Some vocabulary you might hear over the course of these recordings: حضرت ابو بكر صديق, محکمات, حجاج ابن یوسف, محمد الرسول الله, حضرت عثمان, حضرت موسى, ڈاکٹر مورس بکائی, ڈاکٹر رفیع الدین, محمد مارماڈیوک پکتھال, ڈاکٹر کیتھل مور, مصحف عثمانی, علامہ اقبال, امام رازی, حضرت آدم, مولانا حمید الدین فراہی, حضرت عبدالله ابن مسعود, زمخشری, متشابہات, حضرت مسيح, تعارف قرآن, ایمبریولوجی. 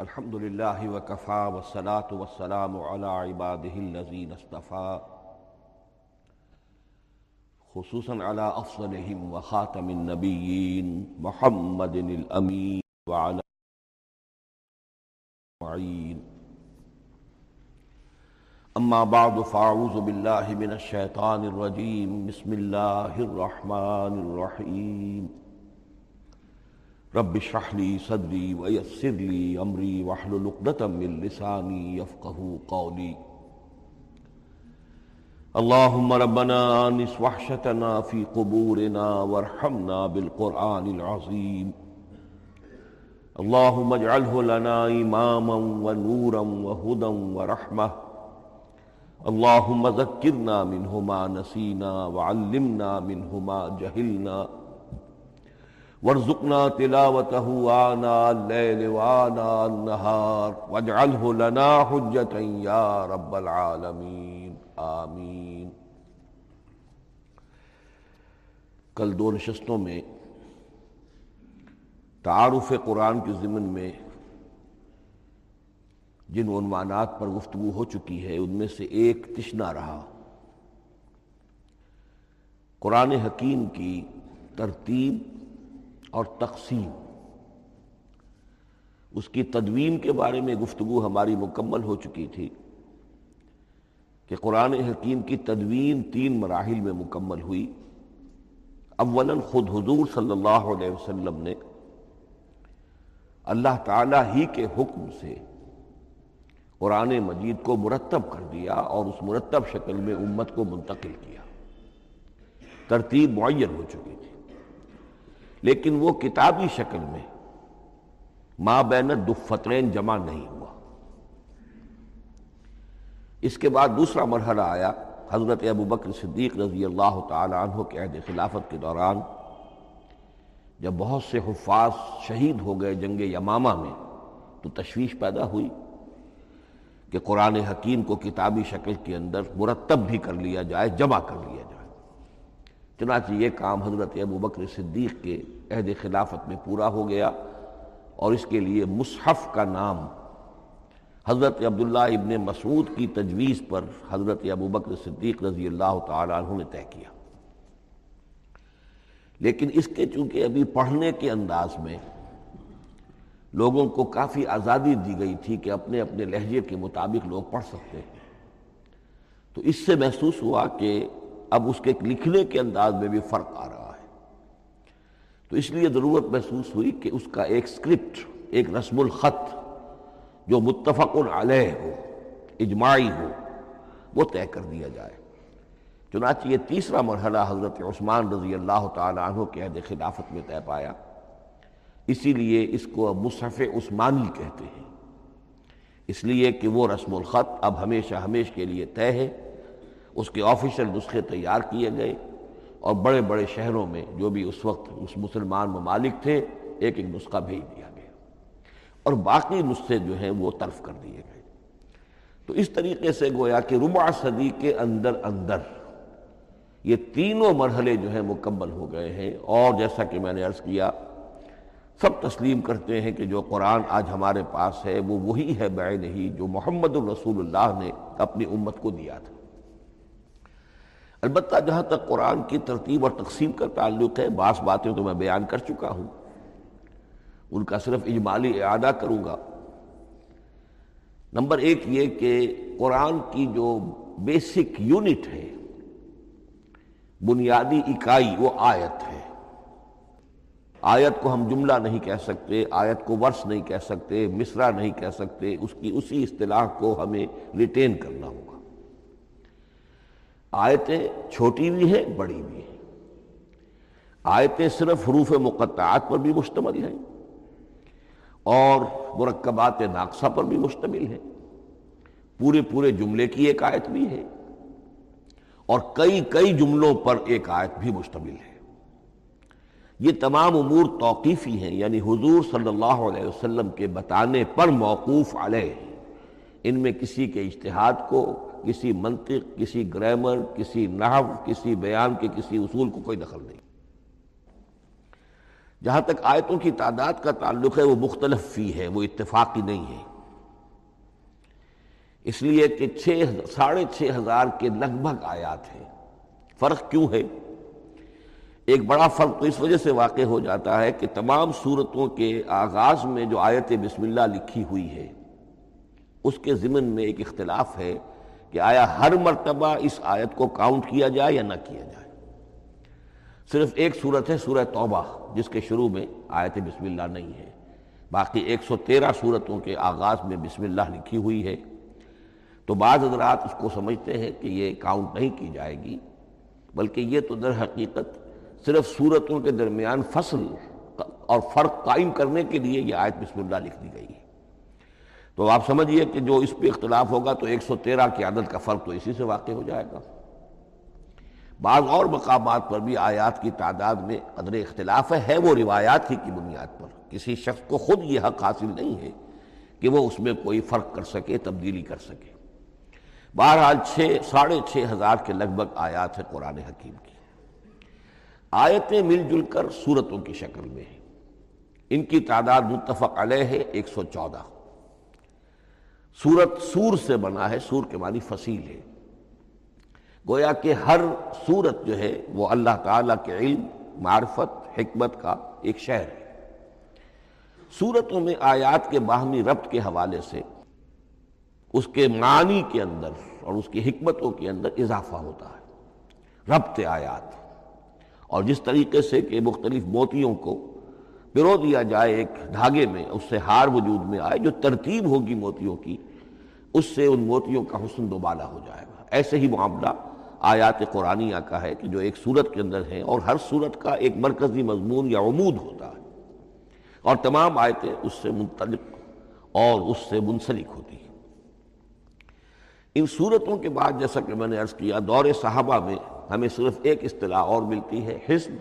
الحمد للہ وکفا والصلاة والسلام علی عبادہ الذین اصطفا خصوصا علی افضلہم وخاتم النبیین محمد الامین وعلی معین اما بعد فاعوذ باللہ من الشیطان الرجیم بسم اللہ الرحمن الرحیم رب اشرح لي صدري ويسر لي امري واحلل عقدة من لساني يفقهوا قولي اللهم ربنا انس وحشتنا في قبورنا وارحمنا بالقرآن العظيم اللهم اجعله لنا اماما ونورا وهدى ورحمة اللهم ذكرنا منه ما نسينا وعلمنا منه ما جهلنا وارزقنا تلاوته آناء الليل وآناء النهار واجعله لنا حجة يا رب العالمين آمین۔ کل دو نشستوں میں تعارف قرآن کے ضمن میں جن عنوانات پر گفتگو ہو چکی ہے ان میں سے ایک تشنا رہا، قرآن حکیم کی ترتیب اور تقسیم، اس کی تدوین کے بارے میں گفتگو ہماری مکمل ہو چکی تھی کہ قرآن حکیم کی تدوین تین مراحل میں مکمل ہوئی۔ اولاً خود حضور صلی اللہ علیہ وسلم نے اللہ تعالیٰ ہی کے حکم سے قرآن مجید کو مرتب کر دیا اور اس مرتب شکل میں امت کو منتقل کیا، ترتیب معین ہو چکی تھی، لیکن وہ کتابی شکل میں ما بین الدفترین جمع نہیں ہوا۔ اس کے بعد دوسرا مرحلہ آیا، حضرت ابو بکر صدیق رضی اللہ تعالی عنہ کے عہد خلافت کے دوران جب بہت سے حفاظ شہید ہو گئے جنگ یمامہ میں تو تشویش پیدا ہوئی کہ قرآن حکیم کو کتابی شکل کے اندر مرتب بھی کر لیا جائے، جمع کر لیا جائے۔ چنانچہ یہ کام حضرت ابو بکر صدیق کے عہد خلافت میں پورا ہو گیا اور اس کے لیے مصحف کا نام حضرت عبداللہ ابن مسعود کی تجویز پر حضرت ابو بکر صدیق رضی اللہ تعالیٰ عنہ نے طے کیا، لیکن اس کے چونکہ ابھی پڑھنے کے انداز میں لوگوں کو کافی آزادی دی گئی تھی کہ اپنے اپنے لہجے کے مطابق لوگ پڑھ سکتے ہیں، تو اس سے محسوس ہوا کہ اب اس کے لکھنے کے انداز میں بھی فرق آ رہا ہے، تو اس لیے ضرورت محسوس ہوئی کہ اس کا ایک اسکرپٹ، ایک رسم الخط جو متفق علیہ ہو، اجماعی ہو، وہ طے کر دیا جائے۔ چنانچہ یہ تیسرا مرحلہ حضرت عثمان رضی اللہ تعالیٰ عنہ کے عہد خلافت میں طے پایا، اسی لیے اس کو مصحف عثمانی کہتے ہیں، اس لیے کہ وہ رسم الخط اب ہمیشہ ہمیش کے لیے طے ہے، اس کے آفیشل نسخے تیار کیے گئے اور بڑے بڑے شہروں میں جو بھی اس وقت اس مسلمان ممالک تھے ایک ایک نسخہ بھیج دیا گیا اور باقی نسخے جو ہیں وہ تلف کر دیے گئے۔ تو اس طریقے سے گویا کہ ربع صدی کے اندر اندر یہ تینوں مرحلے جو ہیں مکمل ہو گئے ہیں، اور جیسا کہ میں نے عرض کیا سب تسلیم کرتے ہیں کہ جو قرآن آج ہمارے پاس ہے وہ وہی ہے بعینہ جو محمد الرسول اللہ نے اپنی امت کو دیا تھا۔ البتہ جہاں تک قرآن کی ترتیب اور تقسیم کا تعلق ہے، بعض باتیں تو میں بیان کر چکا ہوں، ان کا صرف اجمالی اعادہ کروں گا۔ نمبر ایک یہ کہ قرآن کی جو بیسک یونٹ ہے، بنیادی اکائی، وہ آیت ہے۔ آیت کو ہم جملہ نہیں کہہ سکتے، آیت کو ورس نہیں کہہ سکتے، مصرع نہیں کہہ سکتے، اس کی اسی اصطلاح کو ہمیں ریٹین کرنا ہوگا۔ آیتیں چھوٹی بھی ہیں، بڑی بھی ہیں۔ آیتیں صرف حروف مقطعات پر بھی مشتمل ہیں اور مرکبات ناقصہ پر بھی مشتمل ہیں، پورے پورے جملے کی ایک آیت بھی ہے اور کئی کئی جملوں پر ایک آیت بھی مشتمل ہے۔ یہ تمام امور توقیفی ہیں، یعنی حضور صلی اللہ علیہ وسلم کے بتانے پر موقوف علیہ، ان میں کسی کے اجتہاد کو، کسی منطق، کسی گرامر، کسی نحو، کسی بیان کے کسی اصول کو کوئی دخل نہیں۔ جہاں تک آیتوں کی تعداد کا تعلق ہے وہ مختلف فی ہے، وہ اتفاقی نہیں ہے، اس لیے کہ 6,500 کے لگ بھگ آیات ہیں۔ فرق کیوں ہے؟ ایک بڑا فرق تو اس وجہ سے واقع ہو جاتا ہے کہ تمام صورتوں کے آغاز میں جو آیت بسم اللہ لکھی ہوئی ہے اس کے ضمن میں ایک اختلاف ہے کہ آیا ہر مرتبہ اس آیت کو کاؤنٹ کیا جائے یا نہ کیا جائے۔ صرف ایک صورت ہے سورہ توبہ جس کے شروع میں آیت بسم اللہ نہیں ہے، باقی 113 صورتوں کے آغاز میں بسم اللہ لکھی ہوئی ہے۔ تو بعض حضرات اس کو سمجھتے ہیں کہ یہ کاؤنٹ نہیں کی جائے گی، بلکہ یہ تو در حقیقت صرف صورتوں کے درمیان فصل اور فرق قائم کرنے کے لیے یہ آیت بسم اللہ لکھ دی گئی ہے۔ تو آپ سمجھیے کہ جو اس پہ اختلاف ہوگا تو 113 کی عدد کا فرق تو اسی سے واقع ہو جائے گا۔ بعض اور مقامات پر بھی آیات کی تعداد میں قدر اختلاف ہے، وہ روایات ہی کی بنیاد پر، کسی شخص کو خود یہ حق حاصل نہیں ہے کہ وہ اس میں کوئی فرق کر سکے، تبدیلی کر سکے۔ بہرحال 6,500 کے لگ بھگ آیات ہے قرآن حکیم کی۔ آیتیں مل جل کر صورتوں کی شکل میں ہیں، ان کی تعداد متفق علیہ ہے 114۔ سورت سور سے بنا ہے، سور کے معنی فصیل ہے، گویا کہ ہر صورت جو ہے وہ اللہ تعالیٰ کے علم، معرفت، حکمت کا ایک شہر ہے۔ صورتوں میں آیات کے باہمی ربط کے حوالے سے اس کے معنی کے اندر اور اس کی حکمتوں کے اندر اضافہ ہوتا ہے، ربط آیات۔ اور جس طریقے سے کہ مختلف موتیوں کو پرو دیا جائے ایک دھاگے میں، اس سے ہار وجود میں آئے، جو ترتیب ہوگی موتیوں کی اس سے ان موتیوں کا حسن دوبالا ہو جائے گا، ایسے ہی معاملہ آیات قرآنیہ کا ہے کہ جو ایک صورت کے اندر ہے، اور ہر صورت کا ایک مرکزی مضمون یا عمود ہوتا ہے، اور تمام آیتیں اس سے منطلق اور اس سے منسلک ہوتی ہیں۔ ان صورتوں کے بعد جیسا کہ میں نے عرض کیا، دور صحابہ میں ہمیں صرف ایک اصطلاح اور ملتی ہے، حزب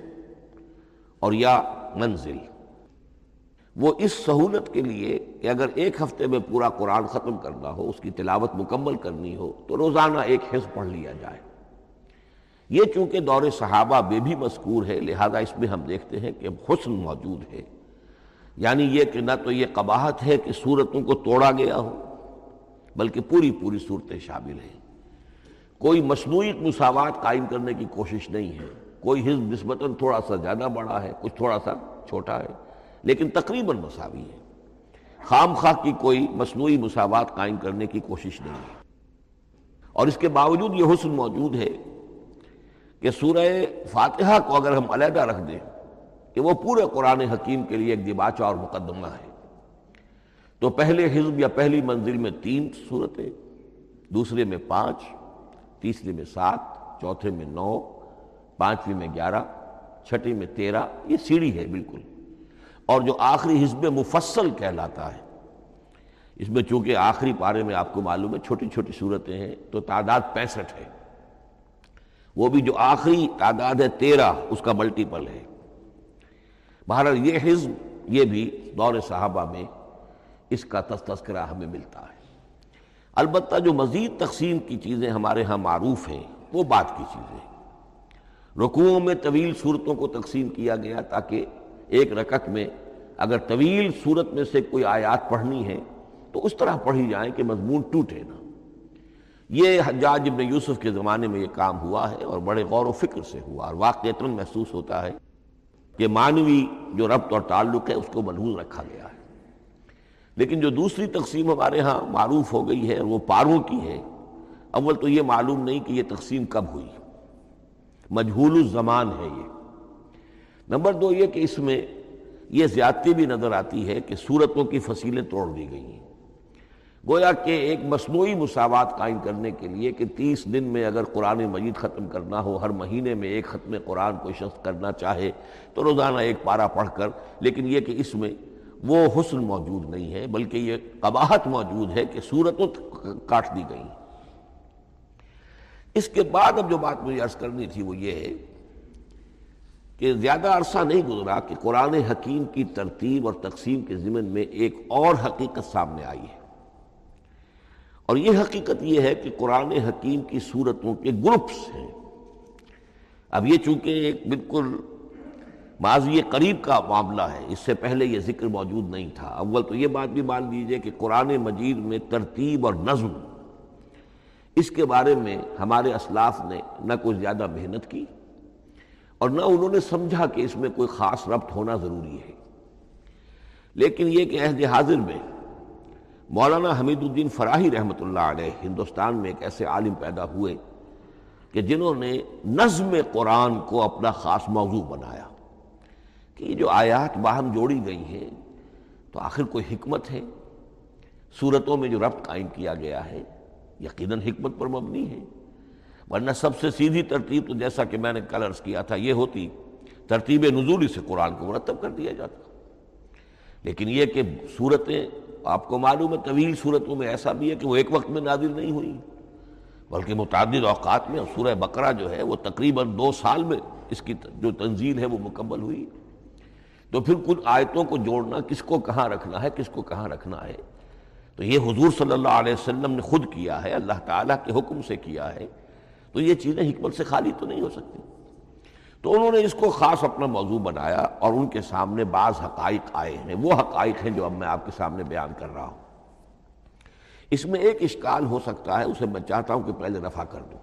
اور یا منزل۔ وہ اس سہولت کے لیے کہ اگر ایک ہفتے میں پورا قرآن ختم کرنا ہو، اس کی تلاوت مکمل کرنی ہو، تو روزانہ ایک حزب پڑھ لیا جائے۔ یہ چونکہ دور صحابہ میں بھی مذکور ہے، لہذا اس میں ہم دیکھتے ہیں کہ حسن موجود ہے، یعنی یہ کہ نہ تو یہ قباحت ہے کہ صورتوں کو توڑا گیا ہو، بلکہ پوری پوری صورتیں شامل ہیں، کوئی مصنوعی مساوات قائم کرنے کی کوشش نہیں ہے، کوئی حزب نسبتاً تھوڑا سا زیادہ بڑا ہے، کچھ تھوڑا سا چھوٹا ہے، لیکن تقریباً مساوی ہے، خام خواہ کی کوئی مصنوعی مساوات قائم کرنے کی کوشش نہیں ہے۔ اور اس کے باوجود یہ حسن موجود ہے کہ سورہ فاتحہ کو اگر ہم علیحدہ رکھ دیں کہ وہ پورے قرآن حکیم کے لیے ایک دباچہ اور مقدمہ ہے، تو پہلے حزب یا پہلی منزل میں 3 صورتیں، دوسرے میں 5، تیسرے میں 7، چوتھے میں 9، پانچویں میں 11، چھٹی میں 13، یہ سیڑھی ہے بالکل۔ اور جو آخری حزب مفصل کہلاتا ہے، اس میں چونکہ آخری پارے میں آپ کو معلوم ہے چھوٹی چھوٹی صورتیں ہیں، تو تعداد 65 ہے، وہ بھی جو آخری تعداد ہے 13 اس کا ملٹیپل ہے۔ بہرحال یہ حزب، یہ بھی دور صحابہ میں اس کا تذکرہ ہمیں ملتا ہے۔ البتہ جو مزید تقسیم کی چیزیں ہمارے ہاں معروف ہیں وہ بعد کی چیزیں۔ رکوعوں میں طویل صورتوں کو تقسیم کیا گیا تاکہ ایک رکعت میں اگر طویل صورت میں سے کوئی آیات پڑھنی ہے تو اس طرح پڑھی جائیں کہ مضمون ٹوٹے نہ۔ یہ حجاج ابن یوسف کے زمانے میں یہ کام ہوا ہے، اور بڑے غور و فکر سے ہوا، اور واقعتاً محسوس ہوتا ہے کہ معنوی جو ربط اور تعلق ہے اس کو ملحوظ رکھا گیا ہے۔ لیکن جو دوسری تقسیم ہمارے ہاں معروف ہو گئی ہے وہ پاروں کی ہے، اول تو یہ معلوم نہیں کہ یہ تقسیم کب ہوئی، مجہول الزمان ہے یہ۔ نمبر 2 یہ کہ اس میں یہ زیادتی بھی نظر آتی ہے کہ صورتوں کی فصیلیں توڑ دی گئی ہیں، گویا کہ ایک مصنوعی مساوات قائم کرنے کے لیے کہ 30 دن میں اگر قرآن مجید ختم کرنا ہو، ہر مہینے میں ایک ختم قرآن کوئی شخص کرنا چاہے تو روزانہ ایک پارہ پڑھ کر، لیکن یہ کہ اس میں وہ حسن موجود نہیں ہے، بلکہ یہ قباحت موجود ہے کہ صورتوں کاٹ دی گئی ہیں۔ اس کے بعد اب جو بات مجھے عرض کرنی تھی وہ یہ ہے کہ زیادہ عرصہ نہیں گزرا کہ قرآن حکیم کی ترتیب اور تقسیم کے ضمن میں ایک اور حقیقت سامنے آئی ہے، اور یہ حقیقت یہ ہے کہ قرآن حکیم کی صورتوں کے گروپس ہیں۔ اب یہ چونکہ ایک بالکل بعض یہ قریب کا معاملہ ہے، اس سے پہلے یہ ذکر موجود نہیں تھا۔ اول تو یہ بات بھی مان لیجئے کہ قرآن مجید میں ترتیب اور نظم، اس کے بارے میں ہمارے اسلاف نے نہ کوئی زیادہ محنت کی اور نہ انہوں نے سمجھا کہ اس میں کوئی خاص ربط ہونا ضروری ہے۔ لیکن یہ کہ عہد حاضر میں مولانا حمید الدین فراہی رحمۃ اللہ علیہ ہندوستان میں ایک ایسے عالم پیدا ہوئے کہ جنہوں نے نظم قرآن کو اپنا خاص موضوع بنایا کہ یہ جو آیات باہم جوڑی گئی ہیں تو آخر کوئی حکمت ہے، صورتوں میں جو ربط قائم کیا گیا ہے یقیناً حکمت پر مبنی ہے، ورنہ سب سے سیدھی ترتیب تو جیسا کہ میں نے کل عرض کیا تھا یہ ہوتی، ترتیب نزولی سے قرآن کو مرتب کر دیا جاتا۔ لیکن یہ کہ صورتیں آپ کو معلوم ہے، طویل صورتوں میں ایسا بھی ہے کہ وہ ایک وقت میں نازل نہیں ہوئی بلکہ متعدد اوقات میں، اور سورہ بقرہ جو ہے وہ تقریباً 2 سال میں اس کی جو تنزیل ہے وہ مکمل ہوئی۔ تو پھر کچھ آیتوں کو جوڑنا، کس کو کہاں رکھنا ہے کس کو کہاں رکھنا ہے، تو یہ حضور صلی اللہ علیہ وسلم نے خود کیا ہے، اللہ تعالیٰ کے حکم سے کیا ہے، تو یہ چیزیں حکمت سے خالی تو نہیں ہو سکتی۔ تو انہوں نے اس کو خاص اپنا موضوع بنایا اور ان کے سامنے بعض حقائق آئے ہیں، وہ حقائق ہیں جو اب میں آپ کے سامنے بیان کر رہا ہوں۔ اس میں ایک اشکال ہو سکتا ہے، اسے میں چاہتا ہوں کہ پہلے رفع کر دوں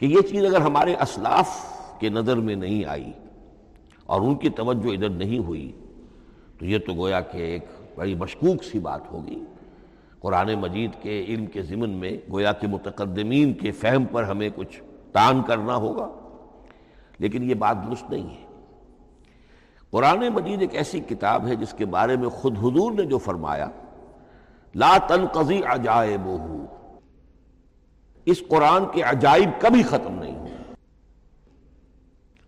کہ یہ چیز اگر ہمارے اسلاف کے نظر میں نہیں آئی اور ان کی توجہ ادھر نہیں ہوئی تو یہ تو گویا کہ ایک بڑی مشکوک سی بات ہوگی۔ قرآن مجید کے علم کے ضمن میں گویا کہ متقدمین کے فہم پر ہمیں کچھ تان کرنا ہوگا، لیکن یہ بات درست نہیں ہے۔ قرآن مجید ایک ایسی کتاب ہے جس کے بارے میں خود حضور نے جو فرمایا، لا تنقضی عجائبہ، اس قرآن کے عجائب کبھی ختم نہیں ہوئے،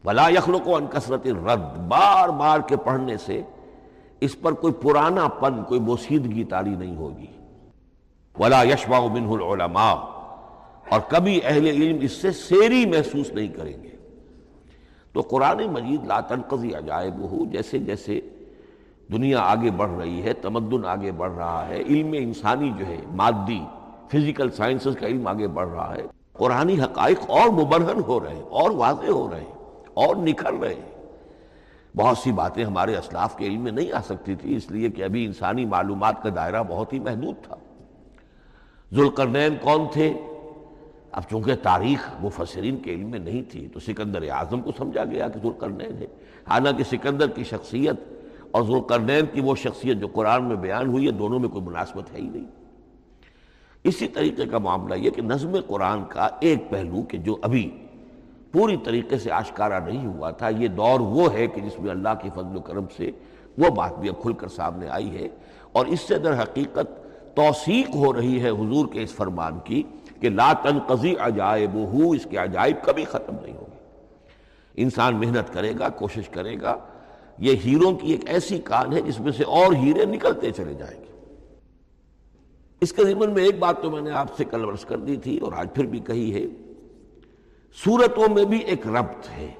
ولا یخلق عن کثرت الرد، بار بار کے پڑھنے سے اس پر کوئی پرانا پن، کوئی بوسیدگی تاری نہیں ہوگی، ولا یشبع منہ العلماء، اور کبھی اہل علم اس سے سیری محسوس نہیں کریں گے۔ تو قرآن مجید لا تنقضی عجائبہ، جیسے جیسے دنیا آگے بڑھ رہی ہے، تمدن آگے بڑھ رہا ہے، علم انسانی جو ہے مادی فزیکل سائنسز کا علم آگے بڑھ رہا ہے، قرآنی حقائق اور مبرہن ہو رہے ہیں، اور واضح ہو رہے ہیں، اور نکھر رہے ہیں۔ بہت سی باتیں ہمارے اسلاف کے علم میں نہیں آ سکتی تھی، اس لیے کہ ابھی انسانی معلومات کا دائرہ بہت ہی محدود تھا۔ ذوالقرنین کون تھے؟ اب چونکہ تاریخ مفسرین کے علم میں نہیں تھی تو سکندر اعظم کو سمجھا گیا کہ ذوالقرنین ہے، حالانکہ سکندر کی شخصیت اور ذوالقرنین کی وہ شخصیت جو قرآن میں بیان ہوئی ہے دونوں میں کوئی مناسبت ہے ہی نہیں۔ اسی طریقے کا معاملہ یہ کہ نظم قرآن کا ایک پہلو کہ جو ابھی پوری طریقے سے آشکارا نہیں ہوا تھا، یہ دور وہ ہے کہ جس میں اللہ کے فضل و کرم سے وہ بات بھی اب کھل کر سامنے آئی ہے، اور اس سے در حقیقت توثیق ہو رہی ہے حضور کے اس فرمان کی کہ لا تنقضی عجائبہ، اس کے عجائب کبھی ختم نہیں ہوگی۔ انسان محنت کرے گا، کوشش کرے گا، یہ ہیروں کی ایک ایسی کان ہے جس میں سے اور ہیرے نکلتے چلے جائیں گے۔ اس کے ذمن میں ایک بات تو میں نے آپ سے کل عرض کر دی تھی اور آج پھر بھی کہی ہے، صورتوں میں بھی ایک ربط ہے،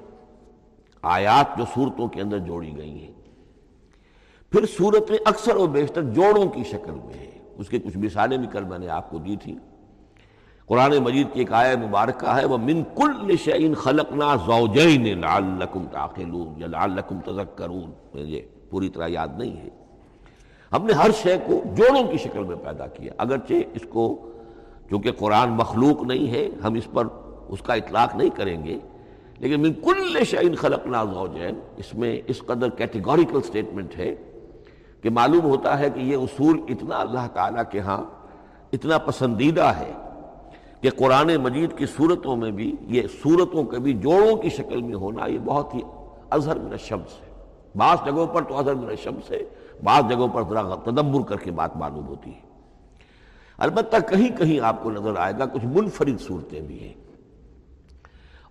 آیات جو صورتوں کے اندر جوڑی گئی ہیں، پھر صورتیں اکثر و بیشتر جوڑوں کی شکل میں ہیں۔ اس کے کچھ مثالیں بھی کل میں نے آپ کو دی تھی۔ قرآن مجید کی ایک آیہ مبارکہ ہے، وَمِن كُلِّ شَيْءٍ خَلَقْنَا زَوْجَيْنِ لَعَلَّكُمْ تَعْقِلُونَ یا لَعَلَّكُمْ تَذَكَّرُونَ، مجھے پوری طرح یاد نہیں ہے۔ ہم نے ہر شے کو جوڑوں کی شکل میں پیدا کیا، اگرچہ اس کو چونکہ قرآن مخلوق نہیں ہے ہم اس پر اس کا اطلاق نہیں کریں گے، لیکن مِن كُلِّ شَيْءٍ خَلَقْنَا زَوْجَيْنِ اس میں اس قدر کیٹیگوریکل اسٹیٹمنٹ ہے کہ معلوم ہوتا ہے کہ یہ اصول اتنا اللہ تعالیٰ کے ہاں اتنا پسندیدہ ہے کہ قرآن مجید کی صورتوں میں بھی یہ صورتوں کے بھی جوڑوں کی شکل میں ہونا یہ بہت ہی اظہر من الشمس ہے۔ بعض جگہوں پر تو اظہر من الشمس ہے، بعض جگہوں پر ذرا تدبر کر کے بات معلوم ہوتی ہے۔ البتہ کہیں کہیں آپ کو نظر آئے گا کچھ منفرد صورتیں بھی ہیں،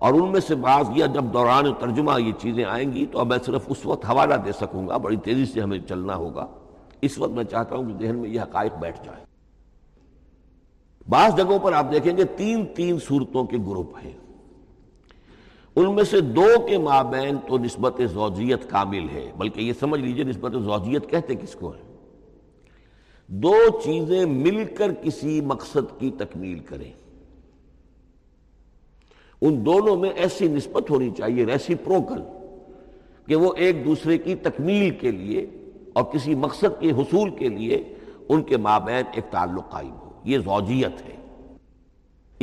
اور ان میں سے بعض یہ جب دوران ترجمہ یہ چیزیں آئیں گی تو اب میں صرف اس وقت حوالہ دے سکوں گا، بڑی تیزی سے ہمیں چلنا ہوگا۔ اس وقت میں چاہتا ہوں کہ ذہن میں یہ حقائق بیٹھ جائیں۔ بعض جگہوں پر آپ دیکھیں گے 3 صورتوں کے گروپ ہیں، ان میں سے 2 کے مابین تو نسبت زوجیت کامل ہے، بلکہ یہ سمجھ لیجئے نسبت زوجیت کہتے کس کو ہے، 2 چیزیں مل کر کسی مقصد کی تکمیل کریں، ان دونوں میں ایسی نسبت ہونی چاہیے ریسیپروکل کہ وہ ایک دوسرے کی تکمیل کے لیے اور کسی مقصد کے حصول کے لیے ان کے مابین ایک تعلق قائم ہو، یہ زوجیت ہے۔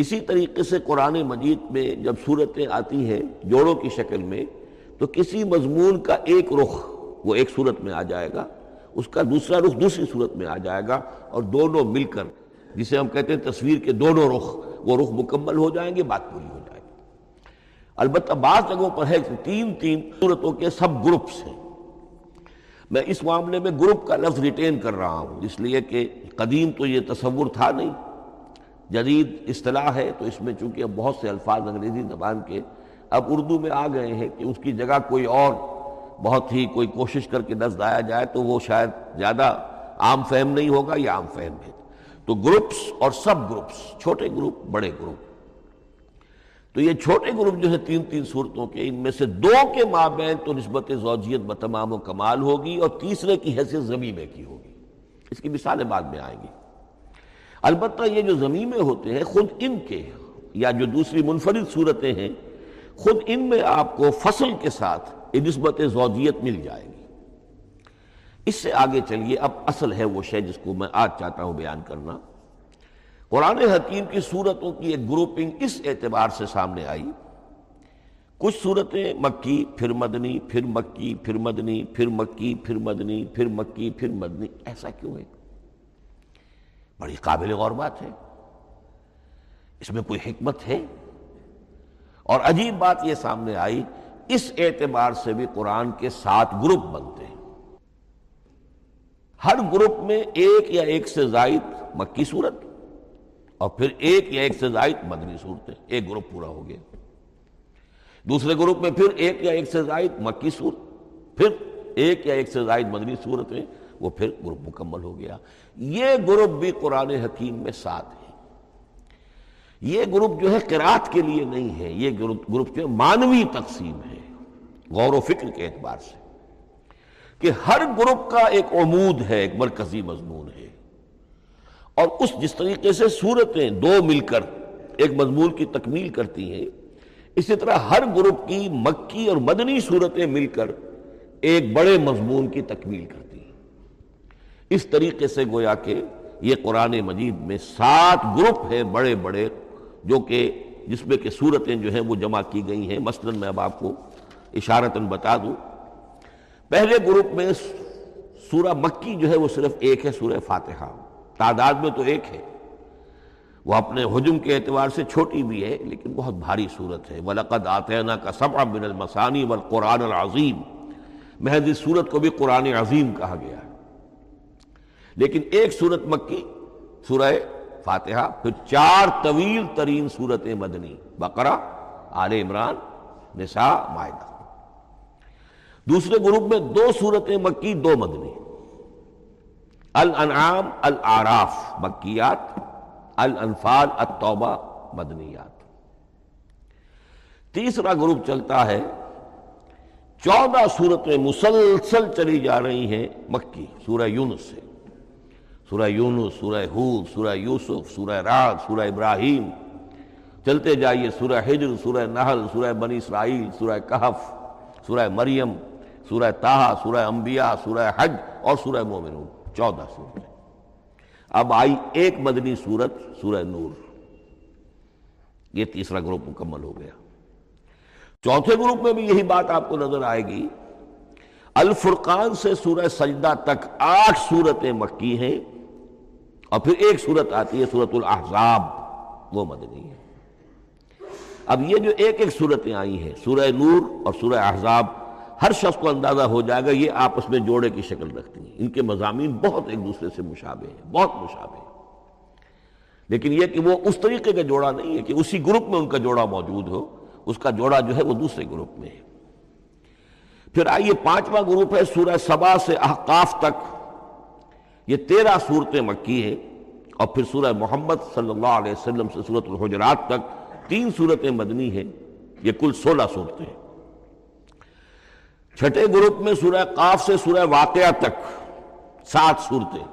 اسی طریقے سے قرآن مجید میں جب صورتیں آتی ہیں جوڑوں کی شکل میں تو کسی مضمون کا ایک رخ وہ ایک صورت میں آ جائے گا، اس کا دوسرا رخ دوسری صورت میں آ جائے گا، اور دونوں مل کر جسے ہم کہتے ہیں تصویر کے دونوں رخ، وہ رخ مکمل ہو جائیں گے، بات پوری ہو جائے گی۔ البتہ بعض جگہوں پر ہے تین تین صورتوں کے سب گروپس ہیں۔ میں اس معاملے میں گروپ کا لفظ ریٹین کر رہا ہوں اس لیے کہ قدیم تو یہ تصور تھا نہیں، جدید اصطلاح ہے، تو اس میں چونکہ اب بہت سے الفاظ انگریزی زبان کے اب اردو میں آ گئے ہیں کہ اس کی جگہ کوئی اور بہت ہی کوئی کوشش کر کے لفظ لایا جائے تو وہ شاید زیادہ عام فہم نہیں ہوگا یا عام فہم ہے۔ تو گروپس اور سب گروپس، چھوٹے گروپ بڑے گروپ، تو یہ چھوٹے گروپ جو ہے تین تین صورتوں کے، ان میں سے دو کے مابین تو نسبت زوجیت بتمام و کمال ہوگی اور تیسرے کی حیثیت ضمیمے کی ہوگی۔ اس کی مثالیں بعد میں آئیں گی۔ البتہ یہ جو ضمیمے ہوتے ہیں خود ان کے یا جو دوسری منفرد صورتیں ہیں خود ان میں آپ کو فصل کے ساتھ نسبت زوجیت مل جائے گی۔ اس سے آگے چلیے، اب اصل ہے وہ شے جس کو میں آج چاہتا ہوں بیان کرنا۔ قرآن حکیم کی صورتوں کی ایک گروپنگ اس اعتبار سے سامنے آئی، کچھ صورتیں مکی پھر مدنی پھر مکی پھر مدنی پھر مکی پھر مدنی پھر مکی پھر مدنی، ایسا کیوں ہے؟ بڑی قابل غور بات ہے، اس میں کوئی حکمت ہے۔ اور عجیب بات یہ سامنے آئی، اس اعتبار سے بھی قرآن کے 7 گروپ بنتے ہیں، ہر گروپ میں ایک یا ایک سے زائد مکی صورت اور پھر ایک یا ایک سے زائد مدنی صورتیں، ایک گروپ پورا ہو گیا۔ دوسرے گروپ میں پھر ایک یا ایک سے زائد مکی صورت، پھر ایک یا ایک سے زائد مدنی صورتیں، وہ پھر گروپ مکمل ہو گیا۔ یہ گروپ بھی قرآن حکیم میں 7 ہے۔ یہ گروپ جو ہے قرات کے لیے نہیں ہے، یہ گروپ جو ہے معنوی تقسیم ہے، غور و فکر کے اعتبار سے، کہ ہر گروپ کا ایک عمود ہے، ایک مرکزی مضمون ہے، اور اس جس طریقے سے صورتیں دو مل کر ایک مضمون کی تکمیل کرتی ہیں، اسی طرح ہر گروپ کی مکی اور مدنی صورتیں مل کر ایک بڑے مضمون کی تکمیل کرتی ہیں۔ اس طریقے سے گویا کہ یہ قرآن مجید میں 7 گروپ ہیں بڑے بڑے، جو کہ جس میں کہ صورتیں جو ہیں وہ جمع کی گئی ہیں۔ مثلا میں اب آپ کو اشارتاً بتا دوں، پہلے گروپ میں سورہ مکی جو ہے وہ صرف ایک ہے، سورہ فاتحہ، تعداد میں تو ایک ہے، وہ اپنے حجم کے اعتبار سے چھوٹی بھی ہے لیکن بہت بھاری صورت ہے۔ وَلَقَدْ آتَيْنَاكَ سَبْعًا مِنَ الْمَثَانِي وَالْقُرْآنَ الْعَظِيمَ، محض اس صورت کو بھی قرآن عظیم کہا گیا ہے۔ لیکن ایک صورت مکی، سورہ فاتحہ، پھر 4 طویل ترین صورتیں مدنی، بقرہ، آل عمران، نساء، مائدہ۔ دوسرے گروپ میں 2 صورتیں مکی، 2 مدنی، الانعام، الاعراف مکیات، الانفال، التوبہ مدنیات۔ تیسرا گروپ چلتا ہے 14 صورتیں مسلسل چلی جا رہی ہیں مکی، سورہ یونس سے، سورہ یونس، سورہ ہود، سورہ یوسف، سورہ رعد، سورہ ابراہیم، چلتے جائیے، سورہ ہجر، سورہ نحل، سورہ بنی اسرائیل، سورہ کہف، سورہ مریم، سورہ طہ، سورہ انبیاء، سورہ حج اور سورہ مومنون، 14 سورتیں۔ اب آئی ایک مدنی صورت، سورہ نور۔ یہ تیسرا گروپ مکمل ہو گیا۔ چوتھے گروپ میں بھی یہی بات آپ کو نظر آئے گی، الفرقان سے سورہ سجدہ تک 8 صورتیں مکی ہیں اور پھر ایک صورت آتی ہے، سورۃ الاحزاب، وہ مدنی ہے۔ اب یہ جو ایک ایک صورتیں آئی ہیں، سورہ نور اور سورہ احزاب، ہر شخص کو اندازہ ہو جائے گا یہ آپس میں جوڑے کی شکل رکھتی ہیں، ان کے مضامین بہت ایک دوسرے سے مشابہ ہیں، بہت مشابہ ہیں، لیکن یہ کہ وہ اس طریقے کا جوڑا نہیں ہے کہ اسی گروپ میں ان کا جوڑا موجود ہو، اس کا جوڑا جو ہے وہ دوسرے گروپ میں ہے۔ پھر آئیے پانچواں گروپ ہے، سورہ سبا سے احقاف تک، یہ 13 صورتیں مکی ہیں اور پھر سورہ محمد صلی اللہ علیہ وسلم سے سورۃ الحجرات تک 3 صورتیں مدنی ہیں، یہ کل 16 صورتیں ہیں۔ چھٹے گروپ میں سورہ قاف سے سورہ واقعہ تک 7 صورتیں،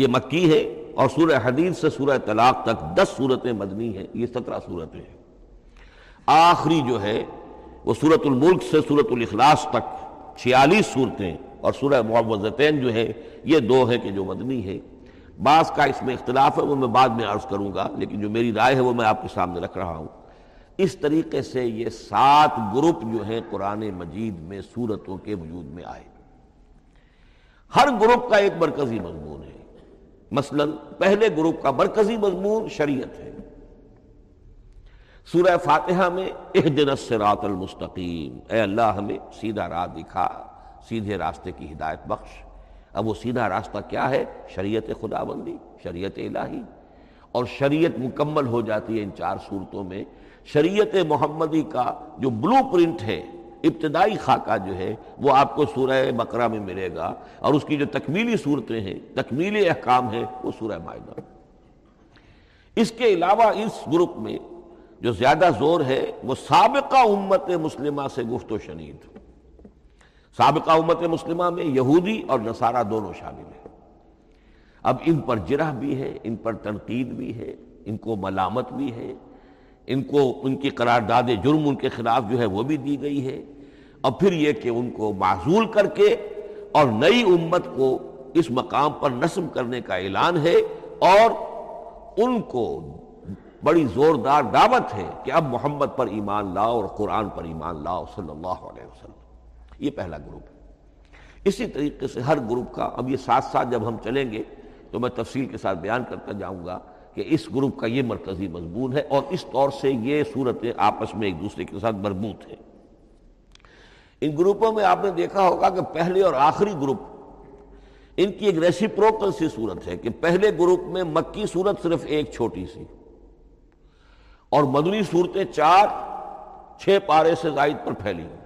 یہ مکی ہے، اور سورہ حدید سے سورہ طلاق تک 10 صورتیں مدنی ہیں، یہ 17 صورتیں ہیں۔ آخری جو ہے وہ سورۃ الملک سے سورۃ الاخلاص تک 46 صورتیں اور سورہ معوذتین جو ہیں یہ دو ہیں کہ جو مدنی ہیں. بعض کا اس میں اختلاف ہے وہ میں بعد میں عرض کروں گا، لیکن جو میری رائے ہے وہ میں آپ کے سامنے رکھ رہا ہوں. اس طریقے سے یہ 7 گروپ جو ہیں قرآن مجید میں سورتوں کے وجود میں آئے. ہر گروپ کا ایک مرکزی مضمون ہے. مثلا پہلے گروپ کا مرکزی مضمون شریعت ہے. سورہ فاتحہ میں اہدنا الصراط المستقیم، اے اللہ ہمیں سیدھا راہ دکھا، سیدھے راستے کی ہدایت بخش. اب وہ سیدھا راستہ کیا ہے؟ شریعت خداوندی، شریعت الہی. اور شریعت مکمل ہو جاتی ہے ان 4 صورتوں میں. شریعت محمدی کا جو بلو پرنٹ ہے، ابتدائی خاکہ جو ہے، وہ آپ کو سورہ بقرہ میں ملے گا، اور اس کی جو تکمیلی صورتیں ہیں، تکمیلی احکام ہیں، وہ سورہ مائدہ. اس کے علاوہ اس گروپ میں جو زیادہ زور ہے وہ سابقہ امت مسلمہ سے گفت و شنید. سابقہ امت مسلمہ میں یہودی اور نصارہ دونوں شامل ہیں. اب ان پر جرح بھی ہے، ان پر تنقید بھی ہے، ان کو ملامت بھی ہے، ان کو ان کی قرارداد جرم ان کے خلاف جو ہے وہ بھی دی گئی ہے. اور پھر یہ کہ ان کو معزول کر کے اور نئی امت کو اس مقام پر نصب کرنے کا اعلان ہے، اور ان کو بڑی زوردار دعوت ہے کہ اب محمد پر ایمان لاؤ اور قرآن پر ایمان لاؤ صلی اللہ علیہ وسلم. یہ پہلا گروپ. اسی طریقے سے ہر گروپ کا، اب یہ ساتھ ساتھ جب ہم چلیں گے تو میں تفصیل کے ساتھ بیان کرتا جاؤں گا کہ اس گروپ کا یہ مرکزی مضمون ہے، اور اس طور سے یہ صورتیں آپس میں ایک دوسرے کے ساتھ مربوط ہیں. ان گروپوں میں آپ نے دیکھا ہوگا کہ پہلے اور آخری گروپ، ان کی ایک ریسیپروکل سی صورت ہے کہ پہلے گروپ میں مکی صورت صرف ایک چھوٹی سی، اور مدنی صورتیں 4 6 پارے سے زائد پر پھیلی ہوئی،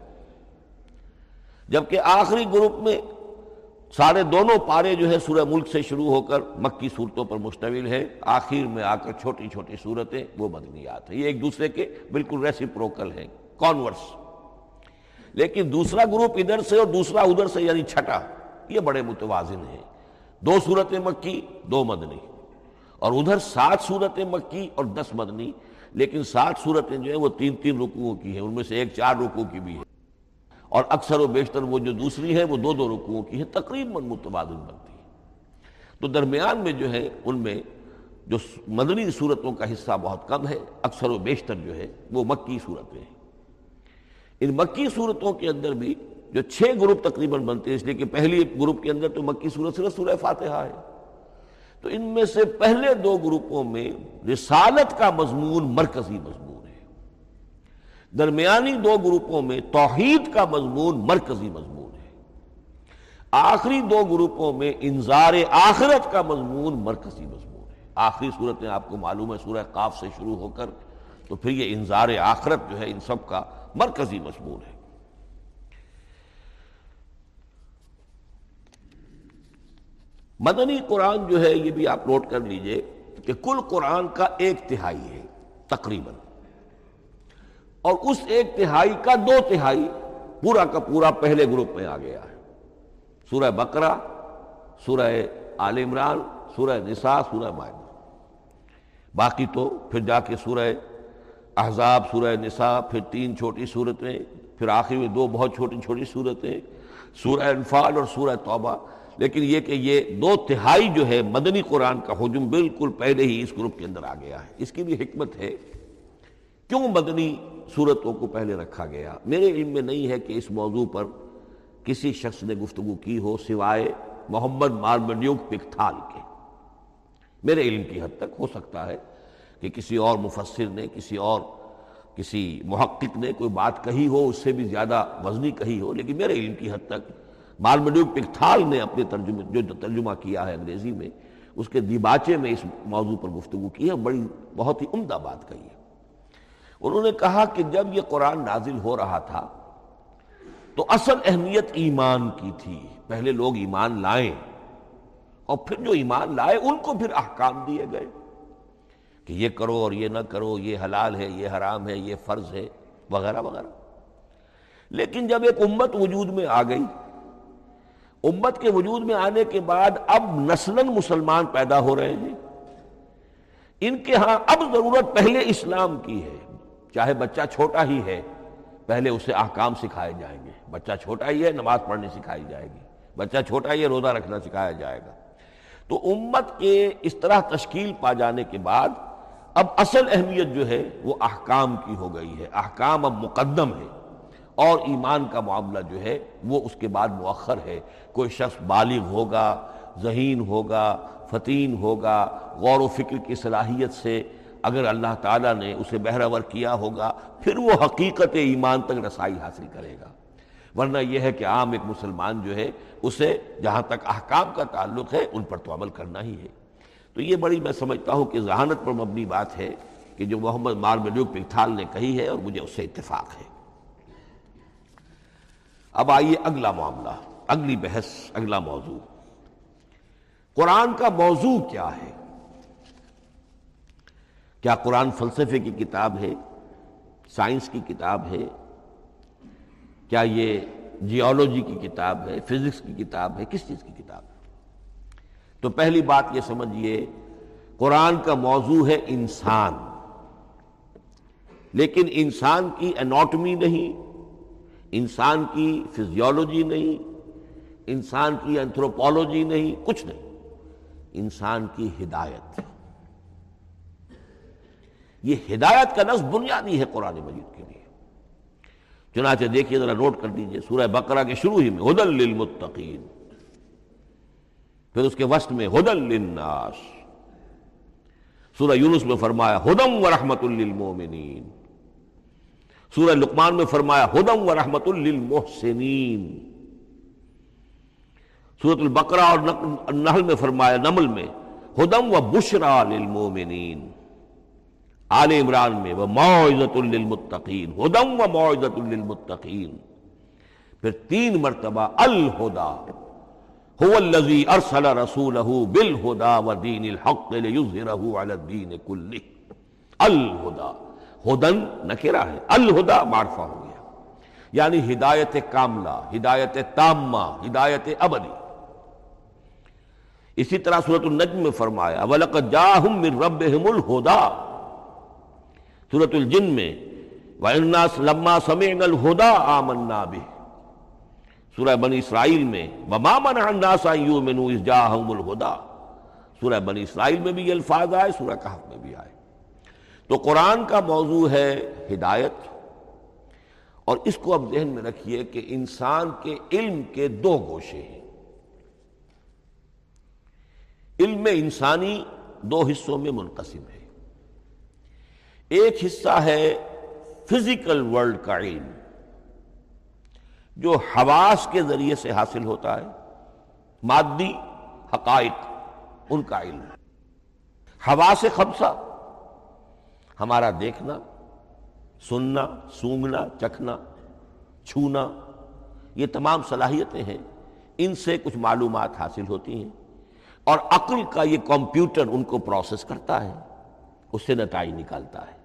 جبکہ آخری گروپ میں سارے دونوں پارے جو ہے سورہ ملک سے شروع ہو کر مکی صورتوں پر مشتمل ہیں، آخر میں آ کر چھوٹی چھوٹی صورتیں وہ مدنیات ہیں. یہ ایک دوسرے کے بالکل ریسیپروکل ہیں، کانورس. لیکن دوسرا گروپ ادھر سے اور دوسرا ادھر سے، یعنی چھٹا، یہ بڑے متوازن ہیں. 2 صورتیں مکی، 2 مدنی، اور ادھر 7 صورتیں مکی اور 10 مدنی. لیکن 7 صورتیں جو ہیں وہ 3 رکوعوں کی ہیں، ان میں سے ایک 4 رکوعوں کی بھی ہے، اور اکثر و بیشتر وہ جو دوسری ہے وہ 2 رکوعوں کی ہے، تقریباً متبادل بنتی ہے. تو درمیان میں جو ہے ان میں جو مدنی صورتوں کا حصہ بہت کم ہے، اکثر و بیشتر جو ہے وہ مکی صورتیں ہیں. ان مکی صورتوں کے اندر بھی جو 6 گروپ تقریباً بنتے ہیں، اس لیے کہ پہلی گروپ کے اندر تو مکی صورت صرف سورہ فاتحہ ہے. تو ان میں سے پہلے 2 گروپوں میں رسالت کا مضمون مرکزی مضمون، درمیانی 2 گروپوں میں توحید کا مضمون مرکزی مضمون ہے، آخری 2 گروپوں میں انذار آخرت کا مضمون مرکزی مضمون ہے. آخری صورتیں آپ کو معلوم ہے سورہ قاف سے شروع ہو کر، تو پھر یہ انذار آخرت جو ہے ان سب کا مرکزی مضمون ہے. مدنی قرآن جو ہے یہ بھی آپ نوٹ کر لیجئے کہ کل قرآن کا 1/3 ہے تقریباً، اور اس 1/3 کا 2/3 پورا کا پورا پہلے گروپ میں آ گیا ہے. سورہ بقرہ، سورہ آل عمران، سورہ نساء، سورہ مائدہ. باقی تو پھر جا کے سورہ احزاب، سورہ نساء، پھر 3 چھوٹی صورتیں، پھر آخر میں 2 بہت چھوٹی چھوٹی صورتیں، سورہ انفال اور سورہ توبہ. لیکن یہ کہ یہ 2/3 جو ہے مدنی قرآن کا حجم بالکل پہلے ہی اس گروپ کے اندر آ گیا ہے. اس کی بھی حکمت ہے، کیوں مدنی صورتوں کو پہلے رکھا گیا. میرے علم میں نہیں ہے کہ اس موضوع پر کسی شخص نے گفتگو کی ہو سوائے محمد مارماڈیوک پکتھال کے، میرے علم کی حد تک. ہو سکتا ہے کہ کسی اور مفسر نے، کسی محقق نے کوئی بات کہی ہو، اس سے بھی زیادہ وزنی کہی ہو، لیکن میرے علم کی حد تک مارماڈیوک پکتھال نے اپنے جو ترجمہ کیا ہے انگریزی میں، اس کے دیباچے میں اس موضوع پر گفتگو کی ہے، بہت ہی عمدہ بات کہی ہے. انہوں نے کہا کہ جب یہ قرآن نازل ہو رہا تھا تو اصل اہمیت ایمان کی تھی، پہلے لوگ ایمان لائیں، اور پھر جو ایمان لائے ان کو پھر احکام دیے گئے کہ یہ کرو اور یہ نہ کرو، یہ حلال ہے، یہ حرام ہے، یہ فرض ہے، وغیرہ وغیرہ. لیکن جب ایک امت وجود میں آ گئی، امت کے وجود میں آنے کے بعد اب نسلاً مسلمان پیدا ہو رہے ہیں. ان کے ہاں اب ضرورت پہلے اسلام کی ہے، چاہے بچہ چھوٹا ہی ہے، پہلے اسے احکام سکھائے جائیں گے. بچہ چھوٹا ہی ہے, نماز پڑھنی سکھائی جائے گی, بچہ چھوٹا ہی ہے, روزہ رکھنا سکھایا جائے گا. تو امت کے اس طرح تشکیل پا جانے کے بعد اب اصل اہمیت جو ہے وہ احکام کی ہو گئی ہے. احکام اب مقدم ہے اور ایمان کا معاملہ جو ہے وہ اس کے بعد مؤخر ہے. کوئی شخص بالغ ہوگا, ذہین ہوگا, فتین ہوگا, غور و فکر کی صلاحیت سے اگر اللہ تعالیٰ نے اسے بہرہور کیا ہوگا پھر وہ حقیقت ایمان تک رسائی حاصل کرے گا. ورنہ یہ ہے کہ عام ایک مسلمان جو ہے اسے جہاں تک احکام کا تعلق ہے ان پر تو عمل کرنا ہی ہے. تو یہ بڑی میں سمجھتا ہوں کہ ذہانت پر مبنی بات ہے کہ جو محمد مارماڈیوک پکتھال نے کہی ہے اور مجھے اس سے اتفاق ہے. اب آئیے اگلا معاملہ, اگلی بحث, اگلا موضوع, قرآن کا موضوع کیا ہے. کیا قرآن فلسفے کی کتاب ہے, سائنس کی کتاب ہے, کیا یہ جیولوجی کی کتاب ہے, فزکس کی کتاب ہے, کس چیز کی کتاب ہے؟ تو پہلی بات یہ سمجھیے, قرآن کا موضوع ہے انسان, لیکن انسان کی اناٹمی نہیں, انسان کی فزیولوجی نہیں, انسان کی انتھروپولوجی نہیں, کچھ نہیں, انسان کی ہدایت. یہ ہدایت کا لفظ بنیادی ہے قرآن مجید کے لیے. چنانچہ دیکھیے ذرا, نوٹ کر لیجئے, سورہ بقرہ کے شروع ہی میں ہدل للمتقین, پھر اس کے وسط میں ہدل للناس. سورہ یونس میں فرمایا ہدم و رحمت للمؤمنین. سورہ لقمان میں فرمایا ہدم و رحمت للمحسنین. سورۃ البقرہ اور النحل میں فرمایا, نمل میں ہدم و بشرا للمؤمنین. آل عمران میں وہ موعظۃ للمتقین, ہدم و موعظۃ للمتقین. پھر 3 مرتبہ الہدیٰ, هو الذی ارسل رسولہ بالہدیٰ ودین الحق لیظہرہ علی الدین کلہ. الہدیٰ, ہدن نکرہ ہے, الہدیٰ معرفہ ہو گیا, یعنی ہدایت کاملہ, ہدایت تامہ, ہدایت ابدی. اسی طرح سورۃ النجم میں فرمایا وَلَقَدْ جَاءَهُم مِّن رَّبِّهِمُ الْہُدیٰ. سورۃ الجن میں وَإِنَّا لَمَّا سَمِعْنَا الْهُدَىٰ آمَنَّا بِهِ. سورہ بنی اسرائیل میں وَمَا مَنَعَ النَّاسَ أَن يُؤْمِنُوا إِذْ جَاءَهُمُ الْهُدَىٰ. سورہ بنی اسرائیل میں بھی یہ الفاظ آئے, سورہ کہف میں بھی آئے. تو قرآن کا موضوع ہے ہدایت, اور اس کو اب ذہن میں رکھیے کہ انسان کے علم کے 2 گوشے ہیں. علم انسانی 2 حصوں میں منقسم ہے. ایک حصہ ہے فزیکل ورلڈ کا علم جو حواس کے ذریعے سے حاصل ہوتا ہے, مادی حقائق ان کا علم. حواس خمسہ, ہمارا دیکھنا, سننا, سونگنا, چکھنا, چھونا, یہ تمام صلاحیتیں ہیں, ان سے کچھ معلومات حاصل ہوتی ہیں, اور عقل کا یہ کمپیوٹر ان کو پروسیس کرتا ہے, اس سے نتائج نکالتا ہے,